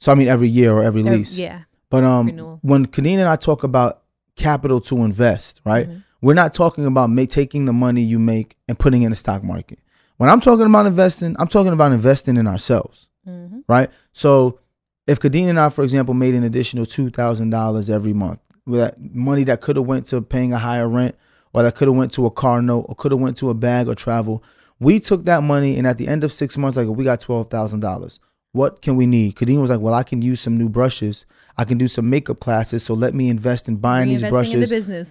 So I mean, every year or every lease. Yeah. But renewal. When Kadeen and I talk about capital to invest, right? We're not talking about taking the money you make and putting it in the stock market. When I'm talking about investing, I'm talking about investing in ourselves, right? So if Kadeen and I, for example, made an additional $2,000 every month, with that money that could have went to paying a higher rent, or that could have went to a car note, or could have went to a bag or travel, we took that money, and at the end of 6 months, like, we got $12,000. What can we need? Kadeen was like, well, I can use some new brushes. I can do some makeup classes. So let me invest in buying these brushes.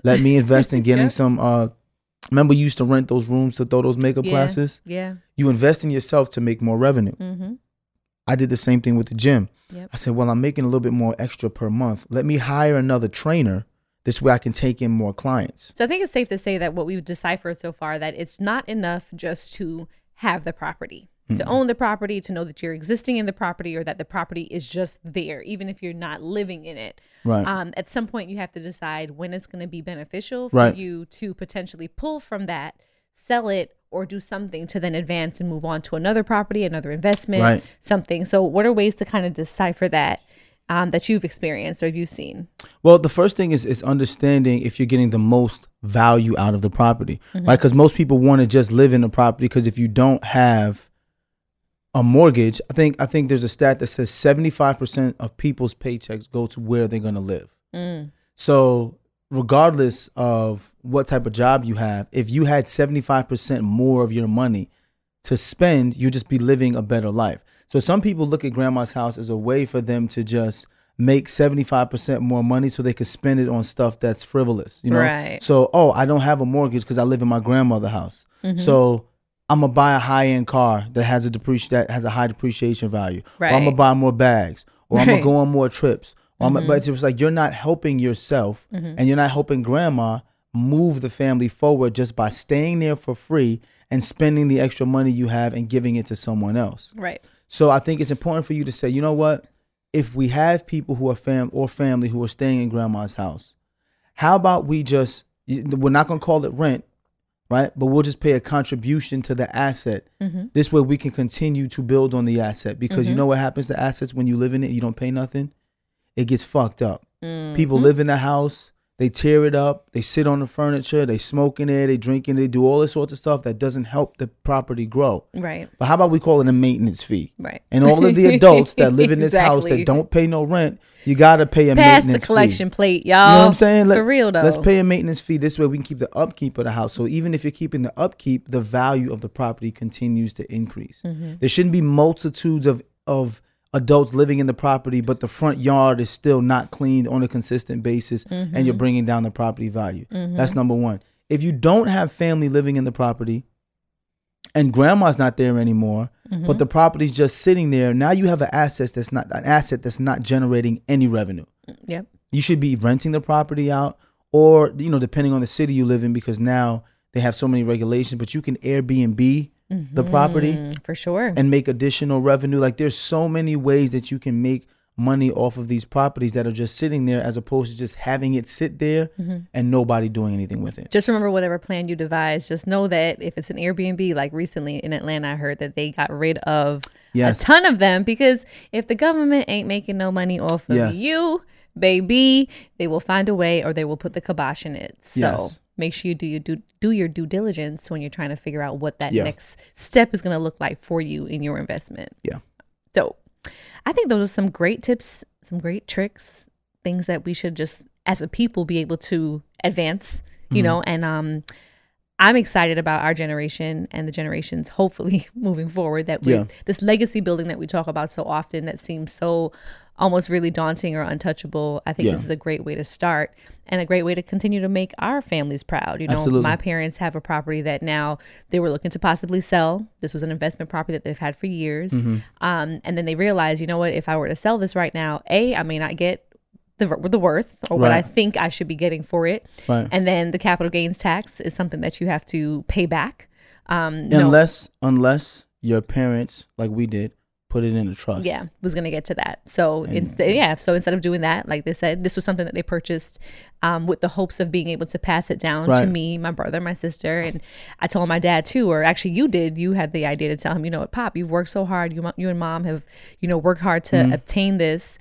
Let me invest in getting some. Remember, you used to rent those rooms to throw those makeup classes? Yeah. You invest in yourself to make more revenue. Mm-hmm. I did the same thing with the gym. Yep. I said, well, I'm making a little bit more extra per month. Let me hire another trainer. This way I can take in more clients. So I think it's safe to say that what we've deciphered so far, that it's not enough just to have the property, to own the property, to know that you're existing in the property or that the property is just there, even if you're not living in it. Right. At some point, you have to decide when it's going to be beneficial for you to potentially pull from that, sell it, or do something to then advance and move on to another property, another investment, something. So what are ways to kind of decipher that, that you've experienced or you've seen? Well, the first thing is understanding if you're getting the most value out of the property, right? Because most people want to just live in the property, because if you don't have a mortgage, I think there's a stat that says 75% of people's paychecks go to where they're going to live. So regardless of what type of job you have, if you had 75% more of your money to spend, you'd just be living a better life. So some people look at grandma's house as a way for them to just make 75% more money so they could spend it on stuff that's frivolous, you know? So, oh, I don't have a mortgage because I live in my grandmother's house. So I'm gonna buy a high-end car that has a high depreciation value. Or I'm gonna buy more bags, or I'm gonna go on more trips. But it's like you're not helping yourself and you're not helping grandma move the family forward just by staying there for free and spending the extra money you have and giving it to someone else. So I think it's important for you to say, you know what? If we have people who are family who are staying in grandma's house, how about we just, we're not going to call it rent, right? But we'll just pay a contribution to the asset. This way we can continue to build on the asset, because you know what happens to assets when you live in it, you don't pay nothing? It gets fucked up. People live in the house, they tear it up, they sit on the furniture, they smoke in there, they drink in there, they do all this sorts of stuff that doesn't help the property grow. But how about we call it a maintenance fee? And all of the adults that live in this house that don't pay no rent, you gotta pay a maintenance fee. Pass the collection plate, y'all. You know what I'm saying? For real though. Let's pay a maintenance fee. This way we can keep the upkeep of the house. So even if you're keeping the upkeep, the value of the property continues to increase. There shouldn't be multitudes of adults living in the property, but the front yard is still not cleaned on a consistent basis, and you're bringing down the property value. That's number one. If you don't have family living in the property and grandma's not there anymore, but the property's just sitting there, now you have an asset that's not generating any revenue. You should be renting the property out, or, you know, depending on the city you live in, because now they have so many regulations, but you can Airbnb the property for sure and make additional revenue. Like, there's so many ways that you can make money off of these properties that are just sitting there, as opposed to just having it sit there and nobody doing anything with it. Just remember, whatever plan you devise, just know that if it's an Airbnb, like recently in Atlanta, I heard that they got rid of a ton of them, because if the government ain't making no money off of you, baby, they will find a way, or they will put the kibosh in it. So make sure you do your due diligence when you're trying to figure out what that next step is going to look like for you in your investment. So I think those are some great tips, some great tricks, things that we should just as a people be able to advance, you know, and I'm excited about our generation and the generations hopefully moving forward, that we this legacy building that we talk about so often, that seems so almost really daunting or untouchable. I think this is a great way to start, and a great way to continue to make our families proud. You know, my parents have a property that now they were looking to possibly sell. This was an investment property that they've had for years. And then they realized, you know what, if I were to sell this right now, I may not get the worth, or what I think I should be getting for it. And then the capital gains tax is something that you have to pay back. Unless your parents, like we did, put it in a trust. Was going to get to that. So so instead of doing that, like they said, this was something that they purchased with the hopes of being able to pass it down to me, my brother, my sister. And I told my dad too, or actually you did, you had the idea to tell him, you know what, Pop, you've worked so hard. You and Mom have, you know, worked hard to obtain this.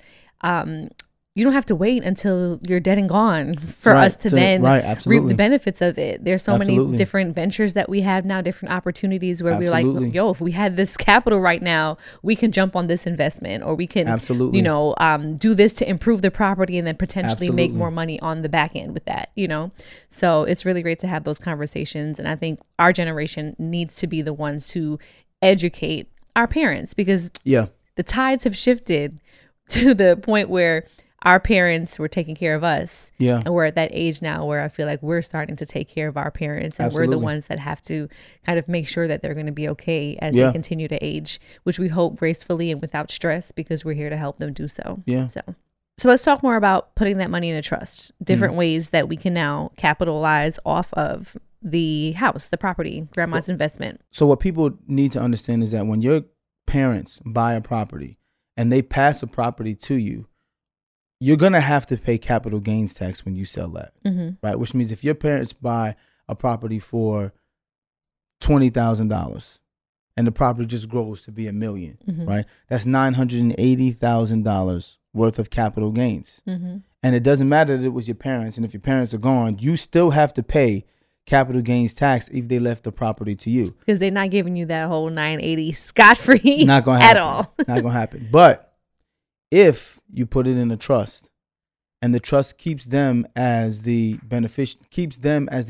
You don't have to wait until you're dead and gone for us to then reap the benefits of it. There's so many different ventures that we have now, different opportunities where we're like, yo, if we had this capital right now, we can jump on this investment, or we can, you know, do this to improve the property and then potentially make more money on the back end with that, you know? So it's really great to have those conversations. And I think our generation needs to be the ones to educate our parents, because the tides have shifted to the point where our parents were taking care of us. Yeah. And we're at that age now where I feel like we're starting to take care of our parents. And Absolutely. We're the ones that have to kind of make sure that they're going to be okay as yeah. they continue to age, which we hope gracefully and without stress, because we're here to help them do so. Yeah. So let's talk more about putting that money in a trust, different mm-hmm. ways that we can now capitalize off of the house, the property, grandma's investment. So what people need to understand is that when your parents buy a property and they pass a property to you, you're going to have to pay capital gains tax when you sell that, mm-hmm. right? Which means if your parents buy a property for $20,000 and the property just grows to be $1 million, mm-hmm. right? That's $980,000 worth of capital gains. Mm-hmm. And it doesn't matter that it was your parents. And if your parents are gone, you still have to pay capital gains tax if they left the property to you. Because they're not giving you that whole $980 scot-free. Not going to happen. At all. Not going to happen. But if you put it in a trust and the trust keeps them as the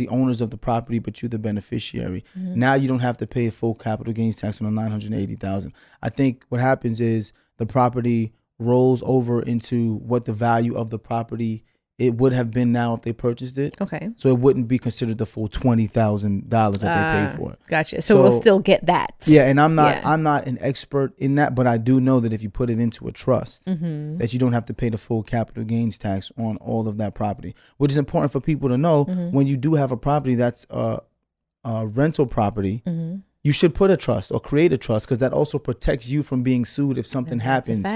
owners of the property, but you're the beneficiary. Mm-hmm. Now you don't have to pay full capital gains tax on the $980,000. I think what happens is the property rolls over into what the value of the property it would have been now if they purchased it. Okay. So it wouldn't be considered the full $20,000 that they paid for it. Gotcha. So we'll still get that. Yeah, and I'm not an expert in that, but I do know that if you put it into a trust, mm-hmm. that you don't have to pay the full capital gains tax on all of that property, which is important for people to know. Mm-hmm. When you do have a property that's a rental property, mm-hmm. you should put a trust or create a trust, because that also protects you from being sued if something happens.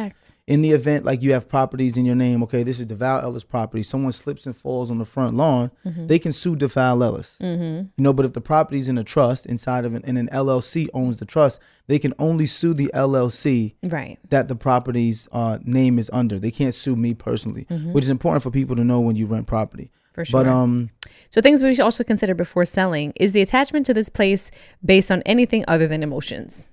In the event, like, you have properties in your name. Okay, this is DeVal Ellis property. Someone slips and falls on the front lawn. Mm-hmm. They can sue DeVal Ellis. Mm-hmm. You know, but if the property's in a trust inside of an LLC owns the trust, they can only sue the LLC right. that the property's name is under. They can't sue me personally, mm-hmm. which is important for people to know when you rent property. For sure. But, so things we should also consider before selling is the attachment to this place based on anything other than emotions.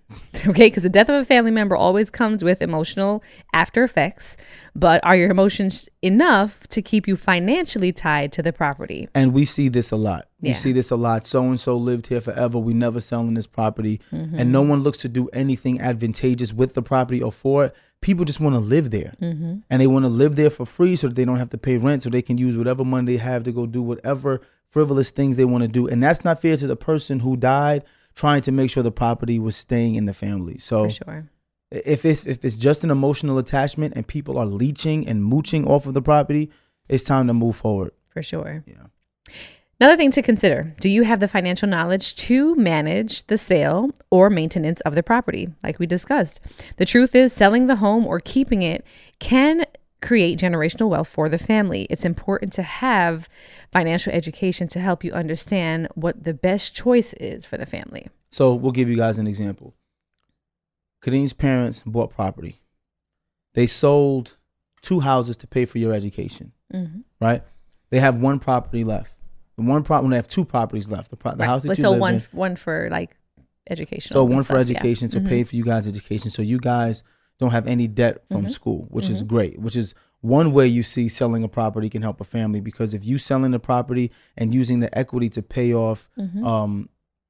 Okay, because the death of a family member always comes with emotional after effects. But are your emotions enough to keep you financially tied to the property? And we see this a lot. Yeah. We see this a lot. So and so lived here forever. We never selling this property, mm-hmm. and no one looks to do anything advantageous with the property or for it. People just want to live there, mm-hmm. and they want to live there for free so that they don't have to pay rent, so they can use whatever money they have to go do whatever frivolous things they want to do. And that's not fair to the person who died trying to make sure the property was staying in the family. So for sure. if it's just an emotional attachment and people are leeching and mooching off of the property, it's time to move forward. For sure. Yeah. Another thing to consider, do you have the financial knowledge to manage the sale or maintenance of the property? Like we discussed, the truth is selling the home or keeping it can create generational wealth for the family. It's important to have financial education to help you understand what the best choice is for the family. So we'll give you guys an example. Kadeen's parents bought property. They sold 2 houses to pay for your education, mm-hmm. right? They have 1 property left. One problem, they have 2 properties left. The right. house that you live in. So one for like education. So one for education, yeah. so mm-hmm. pay for you guys' education. So you guys don't have any debt from mm-hmm. school, which mm-hmm. is great, which is one way you see selling a property can help a family, because if you selling the property and using the equity to pay off mm-hmm.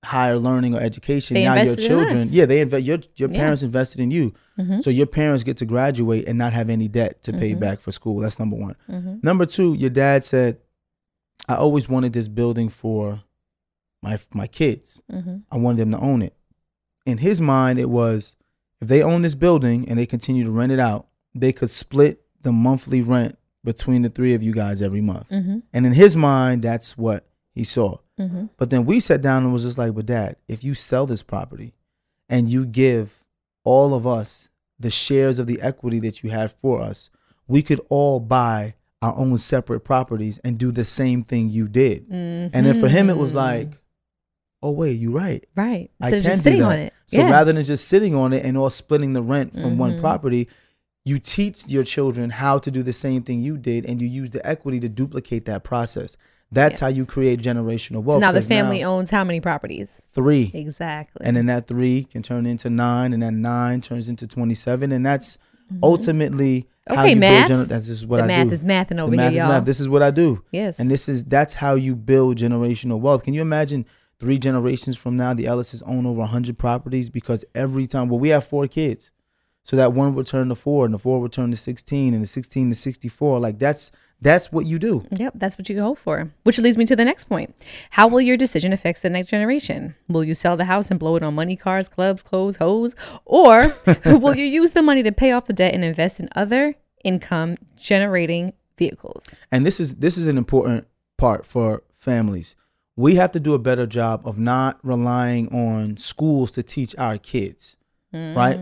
Higher learning or education, they now your children, yeah, they invest, your parents yeah. invested in you. Mm-hmm. So your parents get to graduate and not have any debt to mm-hmm. pay back for school. That's number one. Mm-hmm. Number two, your dad said, I always wanted this building for my kids. Mm-hmm. I wanted them to own it. In his mind, it was, if they own this building and they continue to rent it out, they could split the monthly rent between the 3 of you guys every month. Mm-hmm. And in his mind, that's what he saw. Mm-hmm. But then we sat down and was just like, but Dad, if you sell this property and you give all of us the shares of the equity that you had for us, we could all buy our own separate properties and do the same thing you did. Mm-hmm. And then for him, it was like, oh wait, you're right. Right. I so just sitting on it. So yeah. rather than just sitting on it and all splitting the rent from mm-hmm. one property, you teach your children how to do the same thing you did, and you use the equity to duplicate that process. That's yes. how you create generational wealth. So now the family owns how many properties? 3. Exactly. And then that 3 can turn into 9, and that 9 turns into 27, and that's mm-hmm. ultimately okay, how you math. Build that's just what the I math do. Is math and over the math here, is y'all. Math. This is what I do. Yes. And that's how you build generational wealth. Can you imagine 3 generations from now, the Ellises own over 100 properties? Because every time, well, we have 4 kids. So that one would turn to four, and the four would turn to 16, and the 16 to 64. Like that's what you do. Yep, that's what you hope for. Which leads me to the next point. How will your decision affect the next generation? Will you sell the house and blow it on money, cars, clubs, clothes, hoes? Or will you use the money to pay off the debt and invest in other income generating vehicles? And this is an important part for families. We have to do a better job of not relying on schools to teach our kids, right?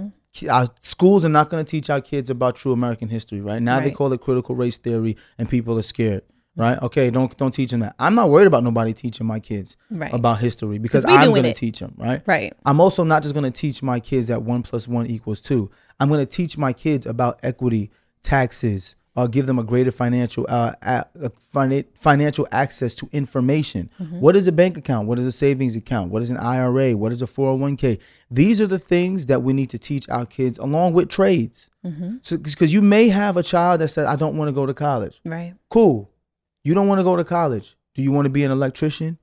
Our schools are not going to teach our kids about true American history, right? Now they call it critical race theory and people are scared, right? Okay, don't teach them that. I'm not worried about nobody teaching my kids about history because I'm going to teach them, right? Right. I'm also not just going to teach my kids that 1 + 1 = 2. I'm going to teach my kids about equity, taxes, or give them a greater financial access to information. What is a bank account? What is a savings account? What is an IRA? What is a 401k? These are the things that we need to teach our kids along with trades. So, 'cause you may have a child that said, I don't want to go to college. Right. Cool. You don't want to go to college. Do you want to be an electrician?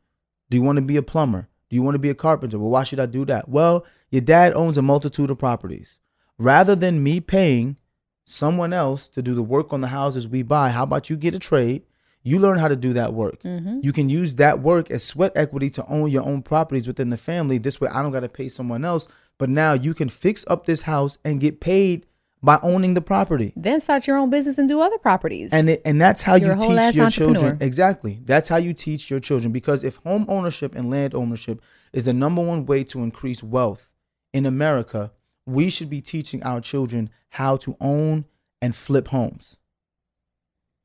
Do you want to be a plumber? Do you want to be a carpenter? Well, why should I do that? Well, your dad owns a multitude of properties. Rather than me paying someone else to do the work on the houses we buy, how about you get a trade? You learn how to do that work. You can use that work as sweat equity to own your own properties within the family. This way I don't got to pay someone else, but now you can fix up this house and get paid by owning the property. Then start your own business and do other properties. And that's how you teach your children. Exactly. That's how you teach your children, because if home ownership and land ownership is the number one way to increase wealth in America, we should be teaching our children how to own and flip homes.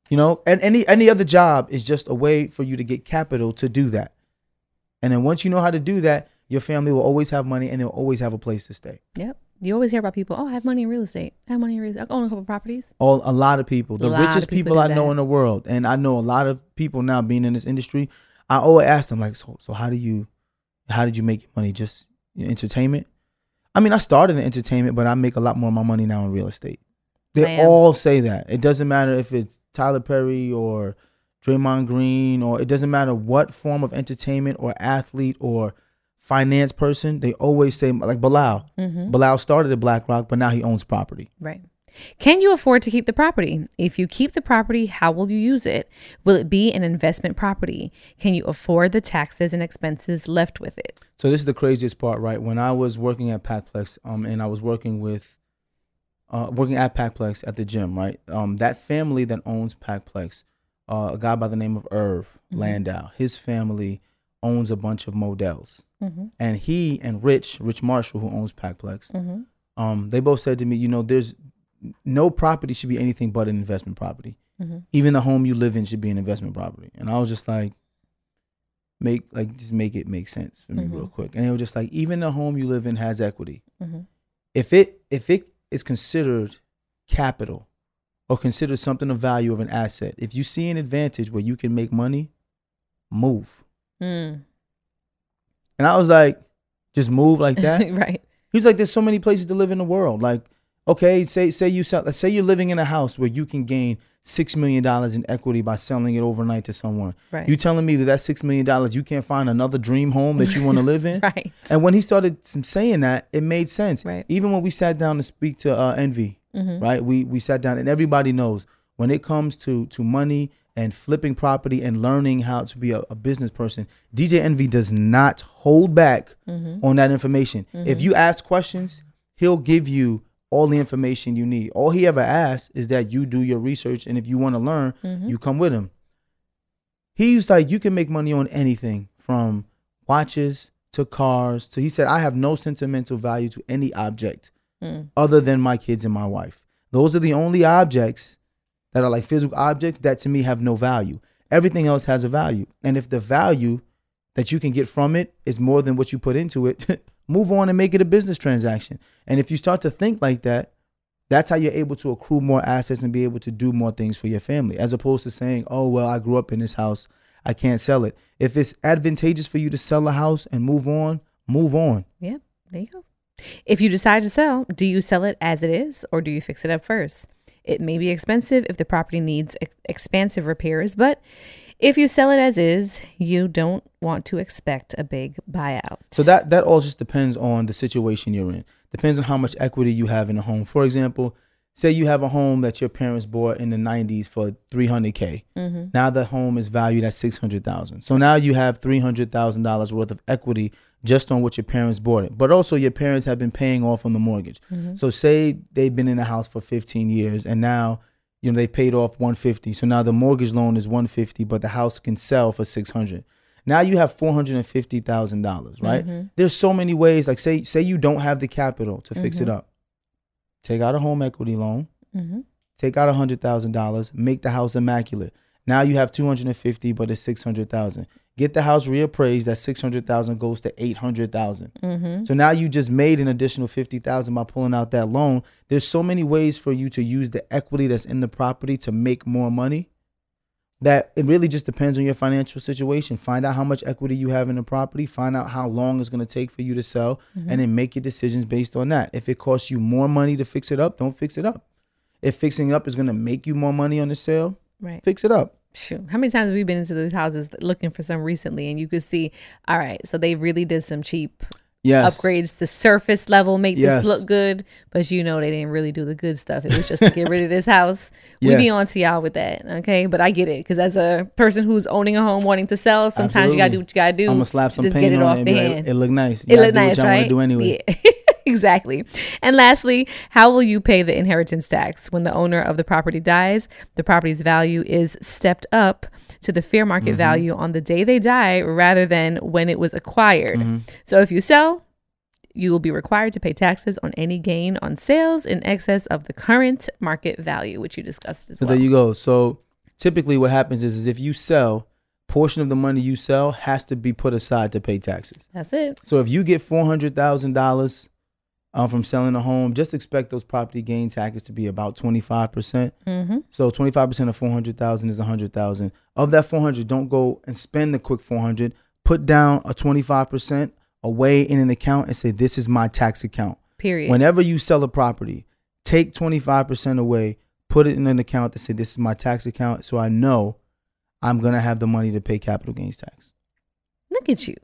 You know, and any other job is just a way for you to get capital to do that. And then once you know how to do that, your family will always have money and they'll always have a place to stay. Yep. You always hear about people, oh, I have money in real estate. I have money in real estate. I own a couple of properties. A lot of people. The richest people I know in the world. And I know a lot of people now being in this industry. I always ask them, like, so how did you make your money? Just entertainment? I mean, I started in entertainment, but I make a lot more of my money now in real estate. They all say that. It doesn't matter if it's Tyler Perry or Draymond Green, or it doesn't matter what form of entertainment or athlete or finance person. They always say, like Bilal. Bilal started at BlackRock, but now he owns property. Right. Can you afford to keep the property? If you keep the property, how will you use it? Will it be an investment property? Can you afford the taxes and expenses left with it? So this is the craziest part, right? When I was working at PacPlex, and I was working at PacPlex at the gym, right? That family that owns PacPlex, a guy by the name of Irv Landau, his family owns a bunch of models. And he and Rich Marshall, who owns PacPlex, they both said to me, you know, there's no property should be anything but an investment property. Even the home you live in should be an investment property. And I was just like, just make it make sense for me real quick. And they were just like, even the home you live in has equity. If it is considered capital or considered something of value of an asset, if you see an advantage where you can make money, move. And I was like, just move like that? Right. He's like, there's so many places to live in the world. Like, okay, say you're living in a house where you can gain $6 million in equity by selling it overnight to someone. Right. You telling me that $6 million, you can't find another dream home that you want to live in? Right. And when he started saying that, it made sense. Right. Even when we sat down to speak to Envy, right? We sat down, and everybody knows when it comes to money and flipping property and learning how to be a business person, DJ Envy does not hold back on that information. If you ask questions, he'll give you all the information you need. All he ever asks is that you do your research, and if you want to learn, you come with him. He's like, you can make money on anything from watches to cars. So he said, I have no sentimental value to any object other than my kids and my wife. Those are the only objects that are like physical objects that to me have no value. Everything else has a value. And if the value that you can get from it is more than what you put into it, move on and make it a business transaction. And if you start to think like that, that's how you're able to accrue more assets and be able to do more things for your family, as opposed to saying, oh, well, I grew up in this house, I can't sell it. If it's advantageous for you to sell a house and move on, move on. Yeah, there you go. If you decide to sell, do you sell it as it is, or do you fix it up first? It may be expensive if the property needs expansive repairs, but If you sell it as is, you don't want to expect a big buyout. So that all just depends on the situation you're in. Depends on how much equity you have in the home. For example, say you have a home that your parents bought in the 90s for $300K. Mm-hmm. Now the home is valued at $600,000. So now you have $300,000 worth of equity just on what your parents bought it. But also your parents have been paying off on the mortgage. Mm-hmm. So say they've been in the house for 15 years and now they paid off 150. So now the mortgage loan is 150, but the house can sell for 600. Now you have $450,000, right? Mm-hmm. There's so many ways. Like say you don't have the capital to fix it up. Take out a home equity loan. Mm-hmm. Take out $100,000. Make the house immaculate. Now you have 250, but it's 600,000. Get the house reappraised. That 600,000 goes to 800,000. Mm-hmm. So now you just made an additional 50,000 by pulling out that loan. There's so many ways for you to use the equity that's in the property to make more money that it really just depends on your financial situation. Find out how much equity you have in the property. Find out how long it's going to take for you to sell, and then make your decisions based on that. If it costs you more money to fix it up, don't fix it up. If fixing it up is going to make you more money on the sale, right, fix it up. Shoot. How many times have we been into those houses looking for some recently and you could see, all right, so they really did some cheap upgrades to surface level, make this look good, but they didn't really do the good stuff. It was just to get rid of this house. We be on to y'all with that, okay? But I get it, because as a person who's owning a home, wanting to sell, sometimes you gotta do what you gotta do. I'm gonna slap some paint on it. It look nice. It look nice, right? I do anyway. Yeah. Exactly. And lastly, how will you pay the inheritance tax? When the owner of the property dies, the property's value is stepped up to the fair market value on the day they die rather than when it was acquired. So if you sell, you will be required to pay taxes on any gain on sales in excess of the current market value, which you discussed as well. So there you go. So typically what happens is if you sell, portion of the money you sell has to be put aside to pay taxes. That's it. So if you get $400,000 from selling a home, just expect those property gain taxes to be about 25%. So 25% of $400,000 is $100,000. Of that $400,000, don't go and spend the quick $400,000. Put down a 25% away in an account and say, this is my tax account. Period. Whenever you sell a property, take 25% away, put it in an account to say, this is my tax account, so I know I'm going to have the money to pay capital gains tax. Look at you.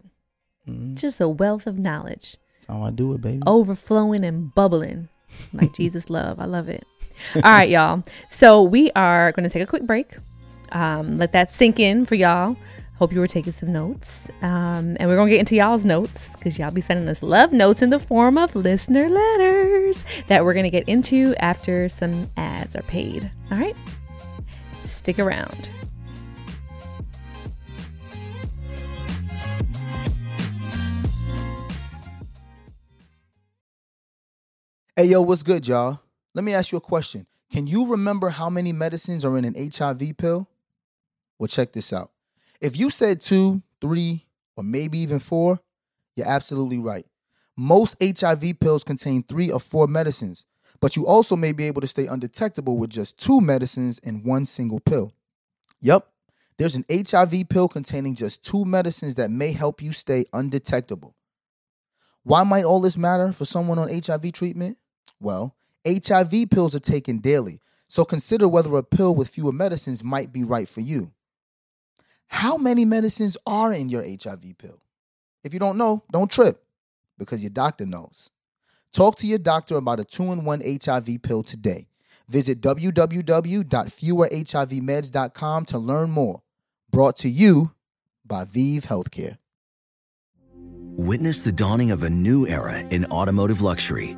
Just a wealth of knowledge. That's how I do it, baby. Overflowing and bubbling like Jesus' love. I love it. All right, y'all. So we are going to take a quick break. Let that sink in for y'all. Hope you were taking some notes. And we're going to get into y'all's notes because y'all be sending us love notes in the form of listener letters that we're going to get into after some ads are paid. All right. Stick around. Hey, yo, what's good, y'all? Let me ask you a question. Can you remember how many medicines are in an HIV pill? Well, check this out. If you said 2, 3, or maybe even 4, you're absolutely right. Most HIV pills contain 3 or 4 medicines, but you also may be able to stay undetectable with just 2 medicines in one single pill. Yep, there's an HIV pill containing just 2 medicines that may help you stay undetectable. Why might all this matter for someone on HIV treatment? Well, HIV pills are taken daily, so consider whether a pill with fewer medicines might be right for you. How many medicines are in your HIV pill? If you don't know, don't trip, because your doctor knows. Talk to your doctor about a 2-in-1 HIV pill today. Visit www.fewerhivmeds.com to learn more. Brought to you by Vive Healthcare. Witness the dawning of a new era in automotive luxury,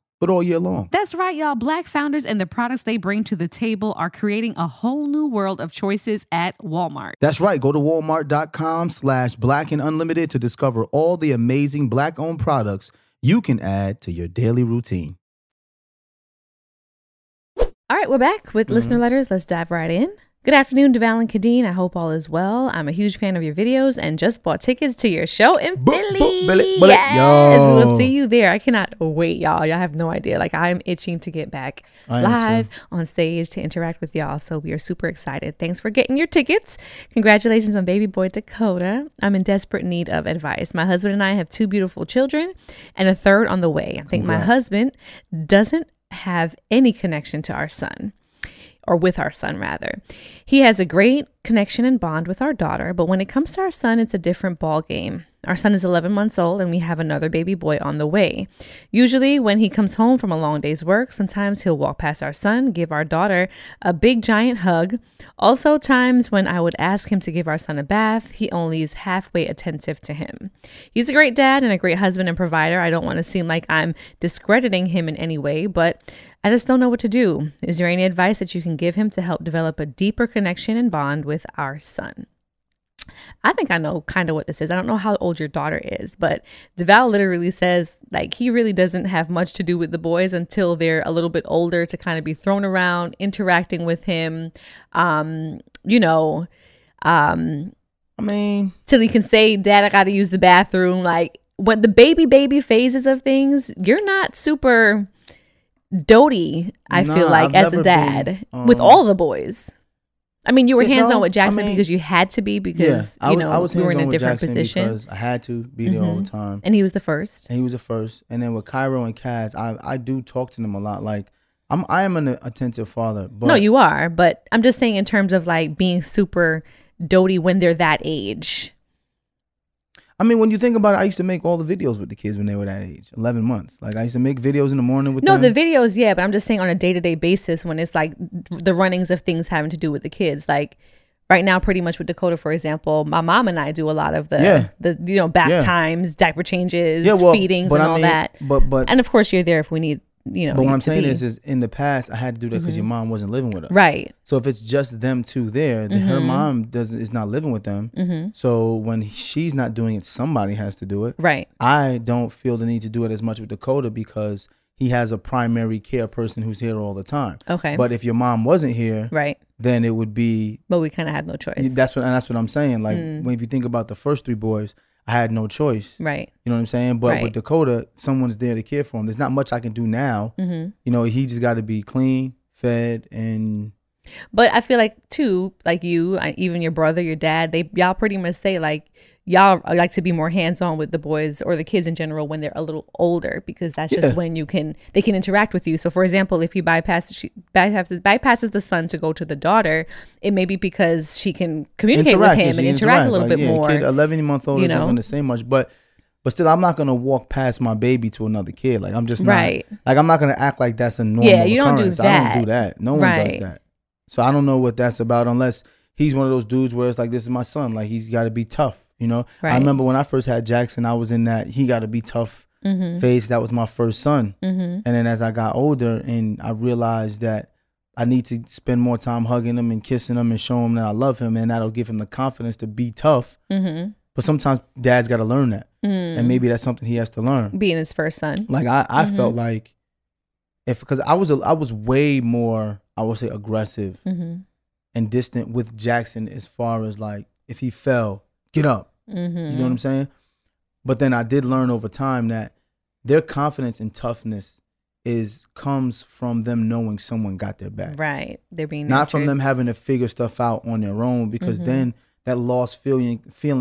but all year long. That's right, y'all. Black founders and the products they bring to the table are creating a whole new world of choices at Walmart. That's right. Go to walmart.com/blackandunlimited to discover all the amazing Black-owned products you can add to your daily routine. All right, we're back with listener letters. Let's dive right in. Good afternoon, DeVal and Kadeen. I hope all is well. I'm a huge fan of your videos and just bought tickets to your show in Philly. Yes, yo. We'll see you there. I cannot wait, y'all. Y'all have no idea. Like, I'm itching to get back live on stage to interact with y'all. So we are super excited. Thanks for getting your tickets. Congratulations on baby boy Dakota. I'm in desperate need of advice. My husband and I have two beautiful children and a third on the way. I think my husband doesn't have any connection to our son. Or with our son, rather. He has a great connection and bond with our daughter, but when it comes to our son, it's a different ball game. Our son is 11 months old and we have another baby boy on the way. Usually when he comes home from a long day's work, sometimes he'll walk past our son, give our daughter a big giant hug. Also times when I would ask him to give our son a bath, he only is halfway attentive to him. He's a great dad and a great husband and provider. I don't want to seem like I'm discrediting him in any way, but I just don't know what to do. Is there any advice that you can give him to help develop a deeper connection and bond with our son? I think I know kind of what this is. I don't know how old your daughter is, but DeVal literally says, like, he really doesn't have much to do with the boys until they're a little bit older to kind of be thrown around, interacting with him, I mean, till he can say, Dad, I got to use the bathroom. Like, when the baby phases of things, you're not super doty, feel like, I've as a dad with all the boys. I mean, you were hands-on with Jackson because you had to be because you were in a different position. Because I had to be there all the time. And he was the first. And then with Cairo and Kaz, I do talk to them a lot. Like, I am an attentive father. But no, you are. But I'm just saying in terms of, like, being super doty when they're that age. I mean, when you think about it, I used to make all the videos with the kids when they were that age, 11 months. Like, I used to make videos in the morning with them. No, the videos, yeah, but I'm just saying on a day-to-day basis when it's, like, the runnings of things having to do with the kids. Like, right now, pretty much with Dakota, for example, my mom and I do a lot of the bath times, diaper changes, feedings and that. But and, of course, you're there if we need, But what I'm saying is in the past, I had to do that because your mom wasn't living with us. Right. So if it's just them two there, then her mom is not living with them. So when she's not doing it, somebody has to do it. Right. I don't feel the need to do it as much with Dakota because he has a primary care person who's here all the time. Okay. But if your mom wasn't here, right, then it would be. But we kind of had no choice. That's what I'm saying. Like, when if you think about the first three boys, I had no choice. Right. You know what I'm saying? But with Dakota, someone's there to care for him. There's not much I can do now. You know, he just got to be clean, fed, and... But I feel like, too, like you, even your brother, your dad, y'all pretty much say, like, y'all like to be more hands-on with the boys or the kids in general when they're a little older because that's just when they can interact with you. So, for example, if he bypasses the son to go to the daughter, it may be because she can communicate with him and interact a little bit more. Kid, 11-month-old isn't going to say much, but still, I'm not going to walk past my baby to another kid. Like, I'm just not. Right. Like, I'm not going to act like that's a normal occurrence. I don't do that. No one does that. So I don't know what that's about, unless he's one of those dudes where it's like, this is my son. Like, he's got to be tough, you know? Right. I remember when I first had Jackson, I was in that he got to be tough phase. That was my first son. And then as I got older and I realized that I need to spend more time hugging him and kissing him and show him that I love him, and that'll give him the confidence to be tough. But sometimes dad's got to learn that. And maybe that's something he has to learn. Being his first son. Like, I felt like, because I was way more, I would say, aggressive and distant with Jackson, as far as like, if he fell, get up. You know what I'm saying? But then I did learn over time that their confidence and toughness comes from them knowing someone got their back. Right. They're being not nurtured. From them having to figure stuff out on their own, because then that lost feeling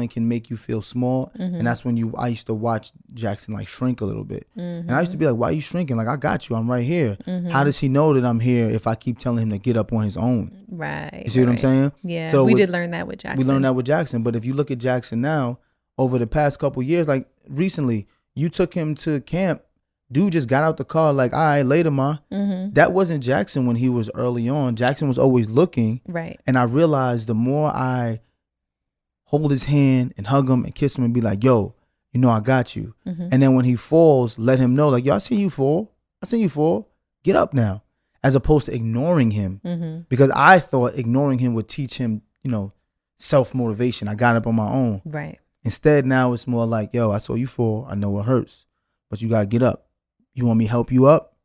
can make you feel small. And that's when I used to watch Jackson like shrink a little bit. And I used to be like, why are you shrinking? Like, I got you. I'm right here. How does he know that I'm here if I keep telling him to get up on his own? Right. You see what I'm saying? Yeah. So we did learn that with Jackson. We learned that with Jackson. But if you look at Jackson now, over the past couple years, like recently, you took him to camp. Dude just got out the car like, all right, later, ma. That wasn't Jackson when he was early on. Jackson was always looking. Right. And I realized the more I hold his hand and hug him and kiss him and be like, yo, you know, I got you. And then when he falls, let him know, like, yo, I seen you fall. Get up now. As opposed to ignoring him. Because I thought ignoring him would teach him, you know, self-motivation. I got up on my own. Right. Instead, now it's more like, yo, I saw you fall. I know it hurts, but you got to get up. You want me to help you up?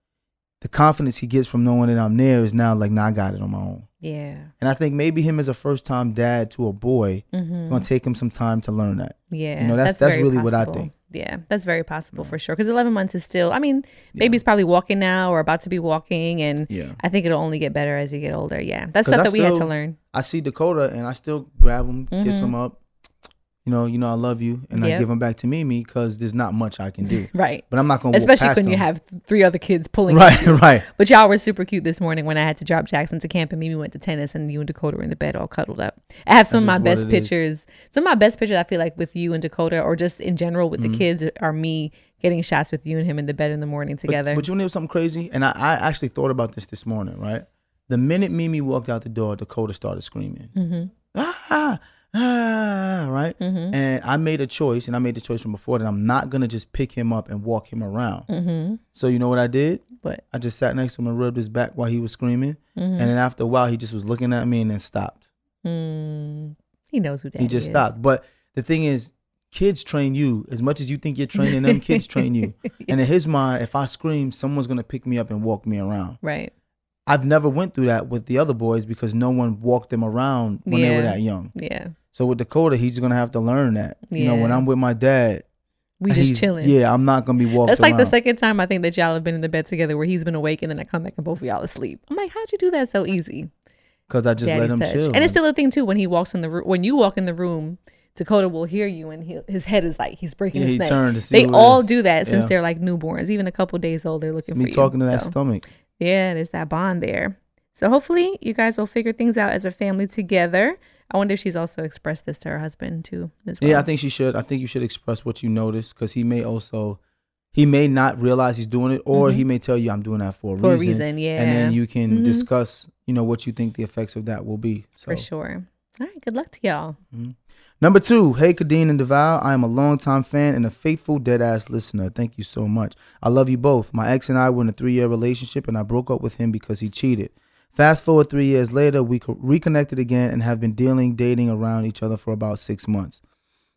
The confidence he gets from knowing that I'm there is now like, nah, I got it on my own. Yeah. And I think maybe him as a first-time dad to a boy, it's going to take him some time to learn that. Yeah. You know, that's really possible. What I think. Yeah, that's very possible for sure. Because 11 months is still, I mean, baby's probably walking now or about to be walking. And I think it'll only get better as you get older. Yeah. That's stuff that we had to learn. I see Dakota and I still grab him, kiss him up. You know, I love you, and I give them back to Mimi because there's not much I can do. Right. But I'm not going to walk past them. Especially when you have three other kids pulling at you. Right. But y'all were super cute this morning when I had to drop Jackson to camp, and Mimi went to tennis, and you and Dakota were in the bed all cuddled up. I have some of my best pictures I feel like with you and Dakota, or just in general with the kids, are me getting shots with you and him in the bed in the morning together. But you know something crazy? And I actually thought about this morning, right? The minute Mimi walked out the door, Dakota started screaming. Ah! Ah, right? And I made a choice from before that I'm not going to just pick him up and walk him around. So you know what I did? What? I just sat next to him and rubbed his back while he was screaming. And then after a while, he just was looking at me and then stopped. He knows who Daddy is. He just stopped. But the thing is, kids train you. As much as you think you're training them, kids train you. And in his mind, if I scream, someone's going to pick me up and walk me around. Right. I've never went through that with the other boys because no one walked them around when they were that young. Yeah. So with Dakota, he's going to have to learn that. Yeah. You know, when I'm with my dad, we just chilling. Yeah, I'm not going to be walking around. That's like the second time I think that y'all have been in the bed together where he's been awake and then I come back and both of y'all asleep. I'm like, how'd you do that so easy? Because I just let him chill. And it's still a thing too, when he walks in the room, when you walk in the room, Dakota will hear you and his head is like, he's breaking his neck. Turned to see they all do that since they're like newborns, even a couple days old, they're looking for you. Me talking to that stomach. Yeah, there's that bond there. So hopefully you guys will figure things out as a family together. I wonder if she's also expressed this to her husband too as well. Yeah, I think she should. I think you should express what you notice, because he may not realize he's doing it, or he may tell you, I'm doing that for a reason. For a reason, yeah. And then you can discuss, you know, what you think the effects of that will be. So. For sure. All right, good luck to y'all. Number 2, hey, Kadeen and DeVal, I am a longtime fan and a faithful dead-ass listener. Thank you so much. I love you both. My ex and I were in a 3-year relationship, and I broke up with him because he cheated. Fast forward 3 years later, we reconnected again and have been dating around each other for about 6 months.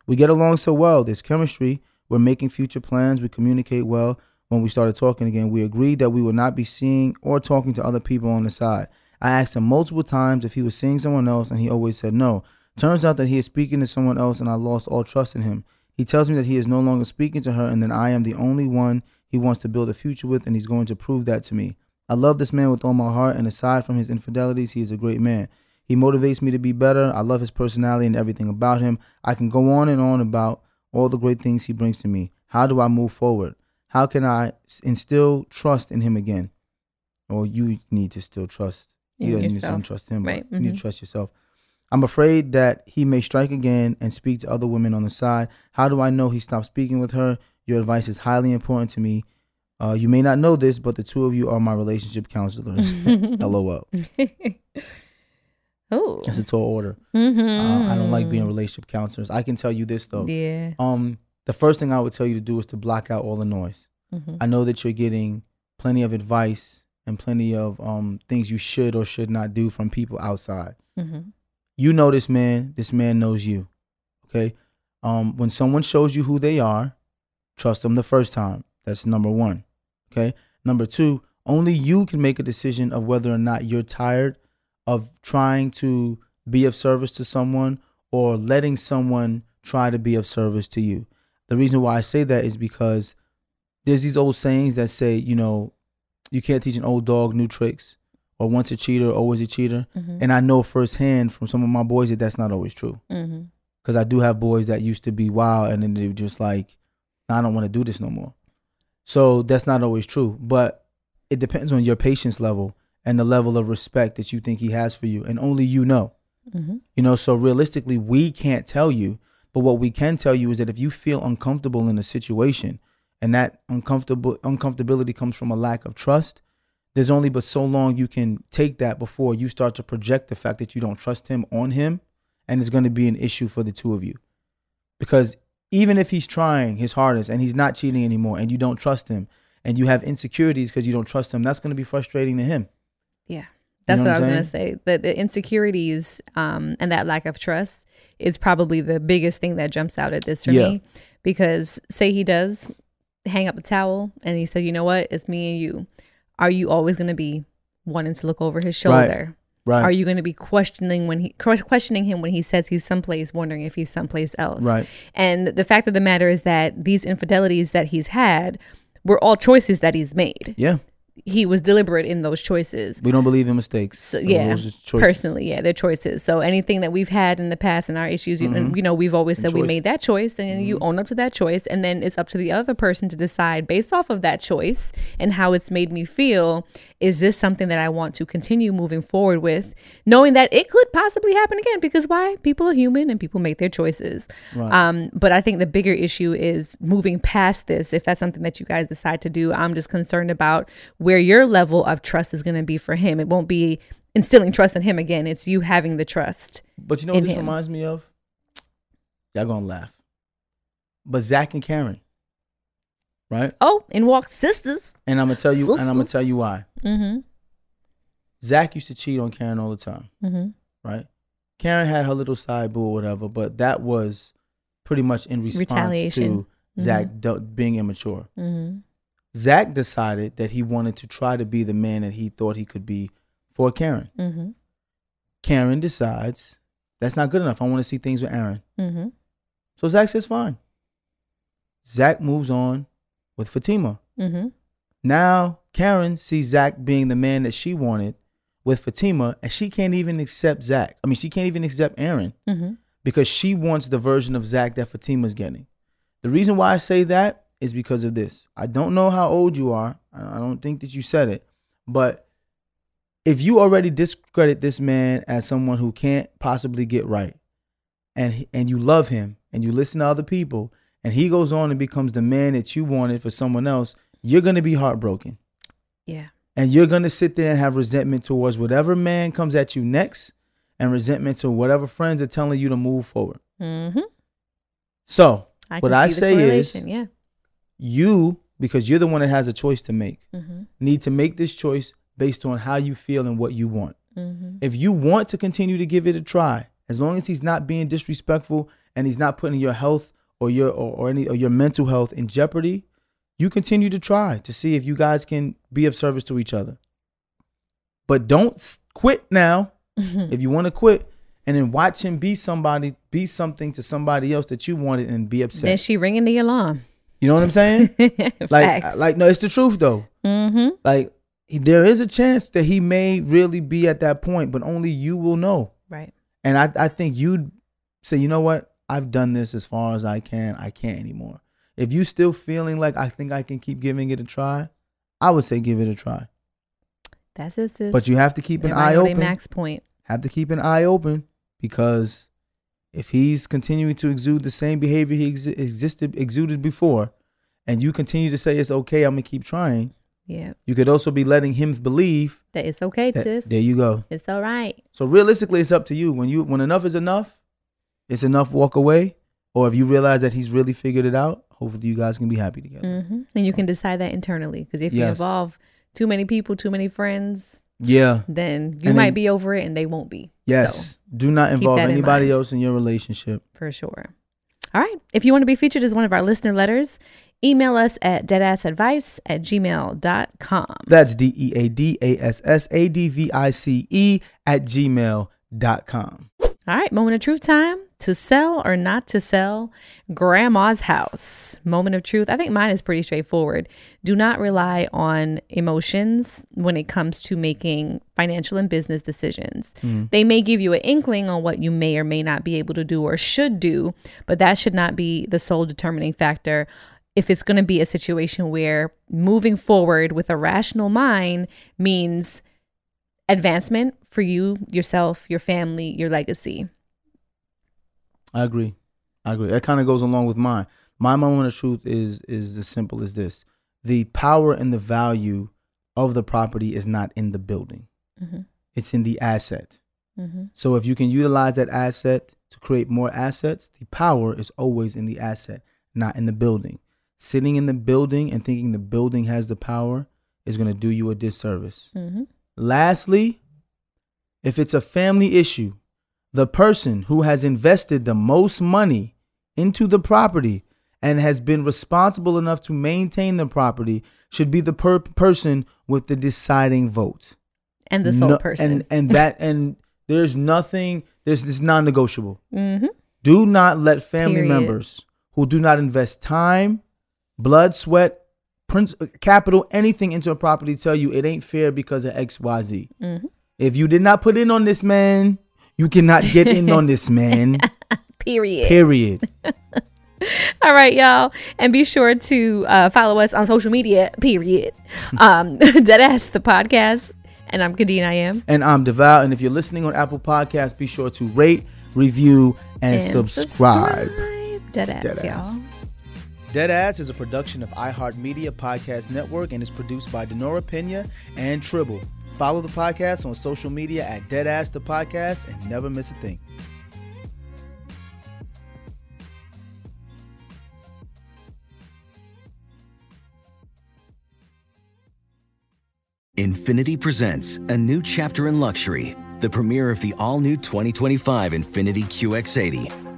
We get along so well. There's chemistry. We're making future plans. We communicate well. When we started talking again, we agreed that we would not be seeing or talking to other people on the side. I asked him multiple times if he was seeing someone else, and he always said no. Turns out that he is speaking to someone else, and I lost all trust in him. He tells me that he is no longer speaking to her, and that I am the only one he wants to build a future with, and he's going to prove that to me. I love this man with all my heart, and aside from his infidelities, he is a great man. He motivates me to be better. I love his personality and everything about him. I can go on and on about all the great things he brings to me. How do I move forward? How can I instill trust in him again? Or you need to still trust. You don't need to untrust him, right? You need to trust yourself. I'm afraid that he may strike again and speak to other women on the side. How do I know he stopped speaking with her? Your advice is highly important to me. You may not know this, but the two of you are my relationship counselors. LOL. Oh, it's a tall order. Mm-hmm. I don't like being relationship counselors. I can tell you this though. Yeah. The first thing I would tell you to do is to block out all the noise. Mm-hmm. I know that you're getting plenty of advice and plenty of things you should or should not do from people outside. Mm-hmm. You know this man knows you, okay? When someone shows you who they are, trust them the first time. That's number one, okay? Number two, only you can make a decision of whether or not you're tired of trying to be of service to someone or letting someone try to be of service to you. The reason why I say that is because there's these old sayings that say, you know, you can't teach an old dog new tricks, or once a cheater, always a cheater. Mm-hmm. And I know firsthand from some of my boys that that's not always true. Mm-hmm. Because I do have boys that used to be wild and then they were just like, I don't want to do this no more. So that's not always true. But it depends on your patience level and the level of respect that you think he has for you. And only you know. Mm-hmm. You know, so realistically, we can't tell you. But what we can tell you is that if you feel uncomfortable in a situation, and that uncomfortability comes from a lack of trust, there's only but so long you can take that before you start to project the fact that you don't trust him on him, and it's going to be an issue for the two of you. Because even if he's trying his hardest and he's not cheating anymore and you don't trust him and you have insecurities because you don't trust him, that's going to be frustrating to him. Yeah, that's what I was going to say. The insecurities and that lack of trust is probably the biggest thing that jumps out at this for me. Because say he does hang up the towel and he said, you know what, it's me and you. Are you always going to be wanting to look over his shoulder? Right. Are you going to be questioning him when he says he's someplace, wondering if he's someplace else? Right. And the fact of the matter is that these infidelities that he's had were all choices that he's made. Yeah. He was deliberate in those choices. We don't believe in mistakes. So, yeah, personally, yeah, they're choices. So anything that we've had in the past and our issues, mm-hmm. you know, we've always said we made that choice, and mm-hmm. you own up to that choice, and then it's up to the other person to decide based off of that choice and how it's made me feel, is this something that I want to continue moving forward with, knowing that it could possibly happen again, because why? People are human and people make their choices. Right. But I think the bigger issue is moving past this. If that's something that you guys decide to do, I'm just concerned about where your level of trust is going to be for him. It won't be instilling trust in him again. It's you having the trust. But you know what this reminds me of? Y'all gonna laugh. But Zach and Karen, right? Oh, and walk sisters. And I'm gonna tell you, and I'm gonna tell you why. Mm-hmm. Zach used to cheat on Karen all the time, mm-hmm. right? Karen had her little side boo or whatever, but that was pretty much in response to mm-hmm. Zach being immature. Mm-hmm. Zach decided that he wanted to try to be the man that he thought he could be for Karen. Mm-hmm. Karen decides, that's not good enough. I want to see things with Aaron. Mm-hmm. So Zach says, fine. Zach moves on with Fatima. Mm-hmm. Now Karen sees Zach being the man that she wanted with Fatima, and she can't even accept Zach. I mean, she can't even accept Aaron mm-hmm. because she wants the version of Zach that Fatima's getting. The reason why I say that is because of this. I don't know how old you are. I don't think that you said it. But if you already discredit this man as someone who can't possibly get right, and you love him, and you listen to other people, and he goes on and becomes the man that you wanted for someone else, you're going to be heartbroken. Yeah. And you're going to sit there and have resentment towards whatever man comes at you next, and resentment to whatever friends are telling you to move forward. Mm-hmm. So, what I say is, yeah. You, because you're the one that has a choice to make, mm-hmm. need to make this choice based on how you feel and what you want. Mm-hmm. If you want to continue to give it a try, as long as he's not being disrespectful and he's not putting your health or your mental health in jeopardy, you continue to try to see if you guys can be of service to each other. But don't quit now mm-hmm. if you want to quit. And then watch him be something to somebody else that you wanted and be upset. Then she ringing the alarm. You know what I'm saying? like, no, it's the truth though. Mm-hmm. Like, there is a chance that he may really be at that point, but only you will know. Right. And I think you'd say, you know what? I've done this as far as I can. I can't anymore. If you still feeling like I think I can keep giving it a try, I would say give it a try. That's it, sis. But you have to keep an eye open. Max point. Have to keep an eye open, because if he's continuing to exude the same behavior he exuded before, and you continue to say it's okay, I'm gonna keep trying, Yeah. You could also be letting him believe that it's okay, that, sis. There you go. It's all right. So realistically, it's up to you. When enough is enough, it's enough, walk away. Or if you realize that he's really figured it out, hopefully you guys can be happy together. Mm-hmm. And you can decide that internally. Because if you involve too many people, too many friends, then you might be over it and they won't be. Yes. So do not involve anybody else in your relationship. For sure. All right. If you want to be featured as one of our listener letters, email us at deadassadvice@gmail.com. That's deadassadvice@gmail.com. All right. Moment of truth time. To sell or not to sell grandma's house. Moment of truth. I think mine is pretty straightforward. Do not rely on emotions when it comes to making financial and business decisions. Mm. They may give you an inkling on what you may or may not be able to do or should do, but that should not be the sole determining factor. If it's going to be a situation where moving forward with a rational mind means advancement for you, yourself, your family, your legacy. I agree. That kind of goes along with mine. My moment of truth is as simple as this. The power and the value of the property is not in the building. Mm-hmm. It's in the asset. Mm-hmm. So if you can utilize that asset to create more assets, the power is always in the asset, not in the building. Sitting in the building and thinking the building has the power is going to do you a disservice. Mm-hmm. Lastly, if it's a family issue, the person who has invested the most money into the property and has been responsible enough to maintain the property should be the person with the deciding vote. And the sole person. And there's nothing, this non-negotiable. Mm-hmm. Do not let family members who do not invest time, blood, sweat, capital, anything into a property tell you it ain't fair because of X, Y, Z. Mm-hmm. If you did not put in on this, man... You cannot get in on this, man. Period. All right, y'all. And be sure to follow us on social media. Period. Deadass, the podcast. And I'm Kadeen. I am. And I'm DeVal. And if you're listening on Apple Podcasts, be sure to rate, review, and subscribe. Deadass, y'all. Deadass is a production of iHeartMedia Podcast Network and is produced by Denora Pena and Tribble. Follow the podcast on social media at Deadass the Podcast and never miss a thing. Infiniti presents a new chapter in luxury, the premiere of the all-new 2025 Infiniti QX80,